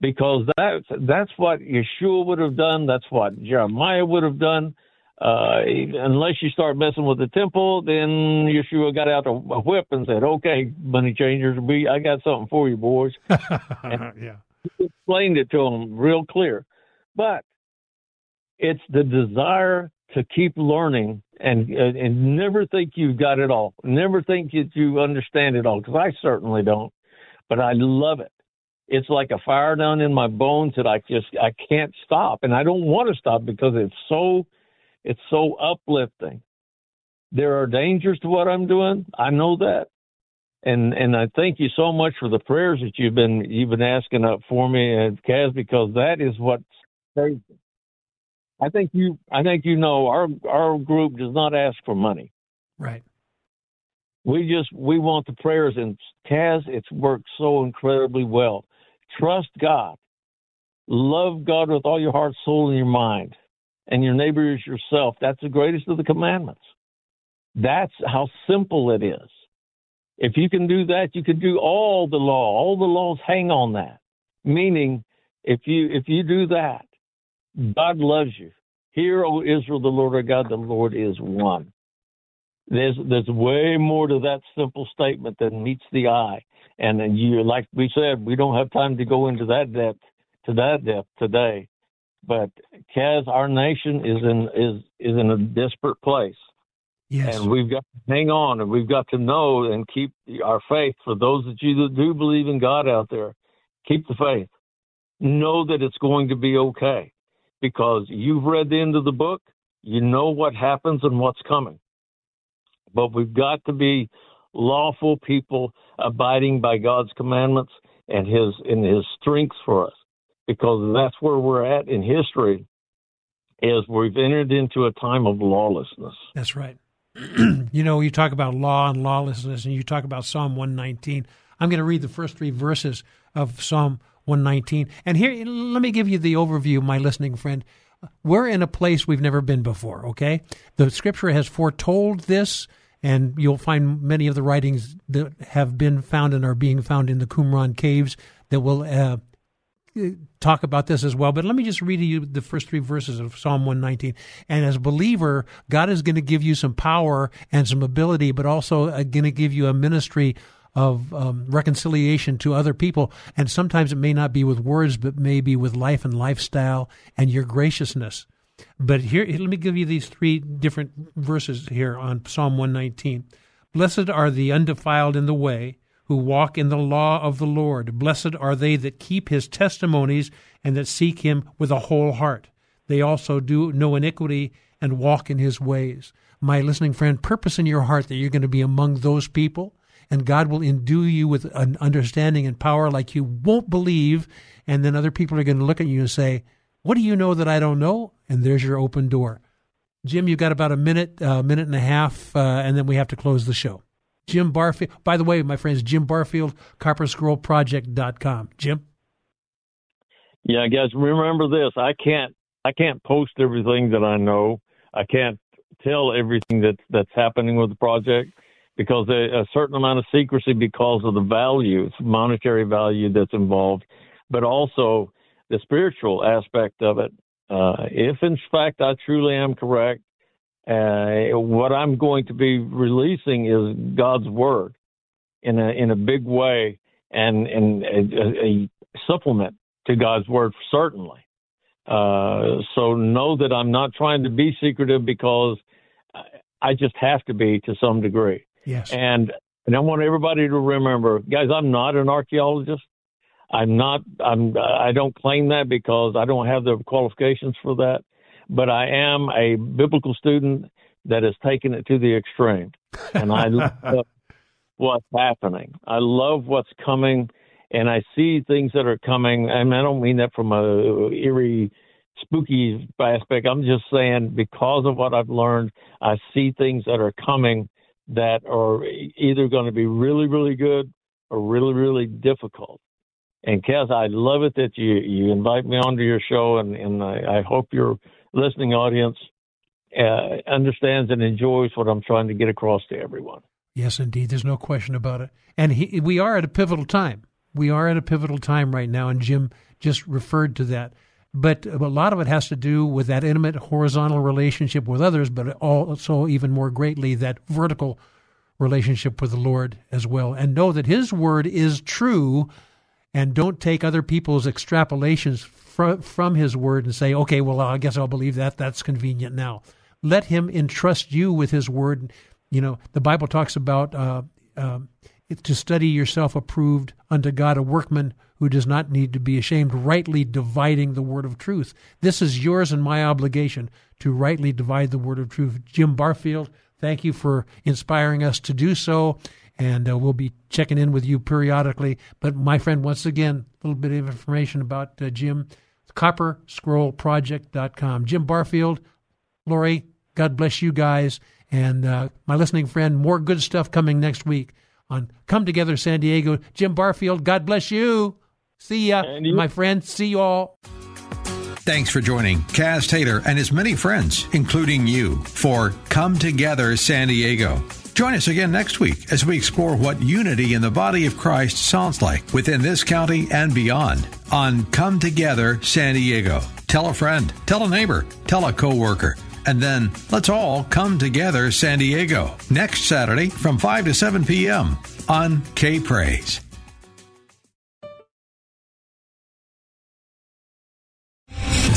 Because that's, that's what Yeshua would have done. That's what Jeremiah would have done. Uh, unless you start messing with the temple, then Yeshua got out a whip and said, okay, money changers, we, I got something for you, boys. And yeah. He explained it to them real clear. But it's the desire to keep learning and and never think you've got it all. Never think that you understand it all, because I certainly don't. But I love it. It's like a fire down in my bones that I just I can't stop, and I don't want to stop because it's so it's so uplifting. There are dangers to what I'm doing. I know that, and and I thank you so much for the prayers that you've been you've been asking up for me, Kaz, because that is what's crazy. I think you. I think you know our our group does not ask for money. Right. We just we want the prayers, and Kaz, it's worked so incredibly well. Trust God, love God with all your heart, soul, and your mind, and your neighbor is yourself. That's the greatest of the commandments. That's how simple it is. If you can do that, you can do all the law. All the laws hang on that. Meaning, if you if you do that, God loves you. Hear, O Israel, the Lord our God, the Lord is one. There's there's way more to that simple statement than meets the eye. And then you, like we said, we don't have time to go into that depth to that depth today. But Kaz, our nation is in is is in a desperate place. Yes. And we've got to hang on, and we've got to know and keep our faith. For those that you do believe in God out there, keep the faith. Know that it's going to be okay. Because you've read the end of the book, you know what happens and what's coming. But we've got to be lawful people abiding by God's commandments and his and his strengths for us. because that's where we're at in history, is we've entered into a time of lawlessness. That's right. You know, you talk about law and lawlessness, and you talk about Psalm one nineteen. I'm going to read the first three verses of Psalm one nineteen. And here, let me give you the overview, my listening friend. We're in a place we've never been before, okay? The Scripture has foretold this, and you'll find many of the writings that have been found and are being found in the Qumran caves that will uh, talk about this as well. But let me just read to you the first three verses of Psalm one nineteen. And as a believer, God is going to give you some power and some ability, but also going to give you a ministry of um, reconciliation to other people. And sometimes it may not be with words, but maybe with life and lifestyle and your graciousness. But here, let me give you these three different verses here on Psalm one nineteen. Blessed are the undefiled in the way, who walk in the law of the Lord. Blessed are they that keep his testimonies and that seek him with a whole heart. They also do no iniquity and walk in his ways. My listening friend, purpose in your heart that you're going to be among those people, and God will endue you with an understanding and power like you won't believe, and then other people are going to look at you and say, what do you know that I don't know? And there's your open door. Jim, you've got about a minute, a uh, minute and a half, uh, and then we have to close the show. Jim Barfield, by the way, my friends, Jim Barfield, copper scroll project dot com. Jim? Yeah, guys, remember this. I can't I can't post everything that I know. I can't tell everything that, that's happening with the project, because a, a certain amount of secrecy because of the value, monetary value that's involved, but also the spiritual aspect of it. Uh, if, in fact, I truly am correct, uh, what I'm going to be releasing is God's word in a in a big way, and, and a, a supplement to God's word, certainly. Uh, so know that I'm not trying to be secretive, because I just have to be to some degree. Yes. And and I want everybody to remember, guys, I'm not an archaeologist. I'm not, I'm, I don't claim that because I don't have the qualifications for that, but I am a biblical student that has taken it to the extreme. And I love what's happening. I love what's coming, and I see things that are coming. And I don't mean that from a eerie, spooky aspect. I'm just saying, because of what I've learned, I see things that are coming that are either going to be really, really good or really, really difficult. And, Kaz, I love it that you, you invite me onto your show, and, and I, I hope your listening audience uh, understands and enjoys what I'm trying to get across to everyone. Yes, indeed. There's no question about it. And he, we are at a pivotal time. We are at a pivotal time right now, and Jim just referred to that. But a lot of it has to do with that intimate horizontal relationship with others, but also even more greatly that vertical relationship with the Lord as well. And know that his word is true, and don't take other people's extrapolations fr- from his word and say, okay, well, I guess I'll believe that. That's convenient now. Let him entrust you with his word. You know, the Bible talks about uh, uh, to study yourself approved unto God, a workman who does not need to be ashamed, rightly dividing the word of truth. This is yours and my obligation to rightly divide the word of truth. Jim Barfield, thank you for inspiring us to do so, and uh, we'll be checking in with you periodically. But my friend, once again, a little bit of information about uh, Jim, copper scroll project dot com. Jim Barfield, Lori, God bless you guys, and uh, my listening friend, more good stuff coming next week on Come Together San Diego. Jim Barfield, God bless you. See ya, my friend. See you all. Thanks for joining Kaz Taylor and his many friends, including you, for Come Together San Diego. Join us again next week as we explore what unity in the body of Christ sounds like within this county and beyond on Come Together San Diego. Tell a friend, tell a neighbor, tell a coworker. And then let's all come together, San Diego, next Saturday from five to seven p.m. on K P R Z.